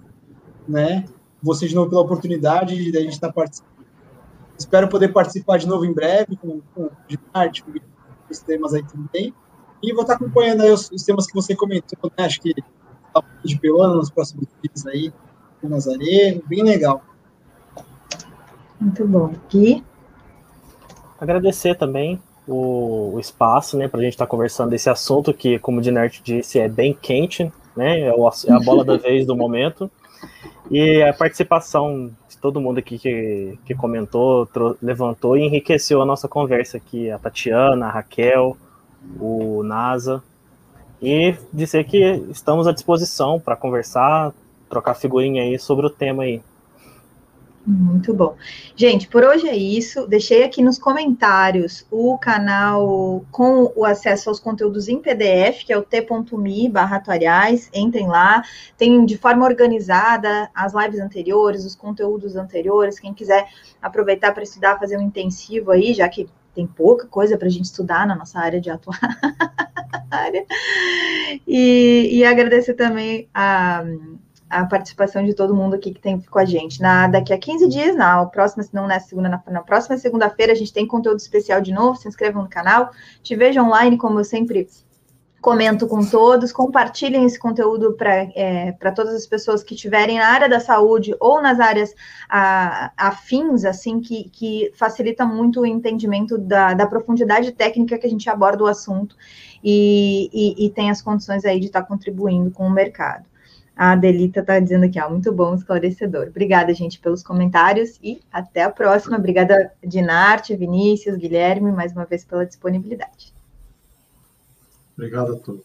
né? Você de novo pela oportunidade de a gente estar participando. Espero poder participar de novo em breve com o Dinarte, com os temas aí também. E vou estar acompanhando aí os temas que você comentou, né? Acho que a de PEONA nos próximos dias aí, com o Nazareno, bem legal. Muito bom. E agradecer também o espaço, né, para a gente estar conversando desse assunto que, como o Dinarte disse, é bem quente, né, é a bola da vez do momento. E a participação de todo mundo aqui que comentou, levantou e enriqueceu a nossa conversa aqui, a Tatiana, a Raquel, o NASA. E dizer que estamos à disposição para conversar, trocar figurinha aí sobre o tema aí. Muito bom. Gente, por hoje é isso. Deixei aqui nos comentários o canal com o acesso aos conteúdos em PDF, que é o t.me/atuariais. Entrem lá. Tem de forma organizada as lives anteriores, os conteúdos anteriores. Quem quiser aproveitar para estudar, fazer um intensivo aí, já que tem pouca coisa para a gente estudar na nossa área de atuária. E agradecer também a participação de todo mundo aqui que tem com a gente. Daqui a 15 dias, na próxima segunda-feira, a gente tem conteúdo especial de novo. Se inscrevam no canal, te vejo online, como eu sempre comento com todos. Compartilhem esse conteúdo para todas as pessoas que estiverem na área da saúde ou nas áreas afins, assim, que facilita muito o entendimento da profundidade técnica que a gente aborda o assunto e tem as condições aí de estar contribuindo com o mercado. A Adelita está dizendo aqui, muito bom, esclarecedor. Obrigada, gente, pelos comentários e até a próxima. Obrigada, Dinarte, Vinícius, Guilherme, mais uma vez pela disponibilidade. Obrigado a todos.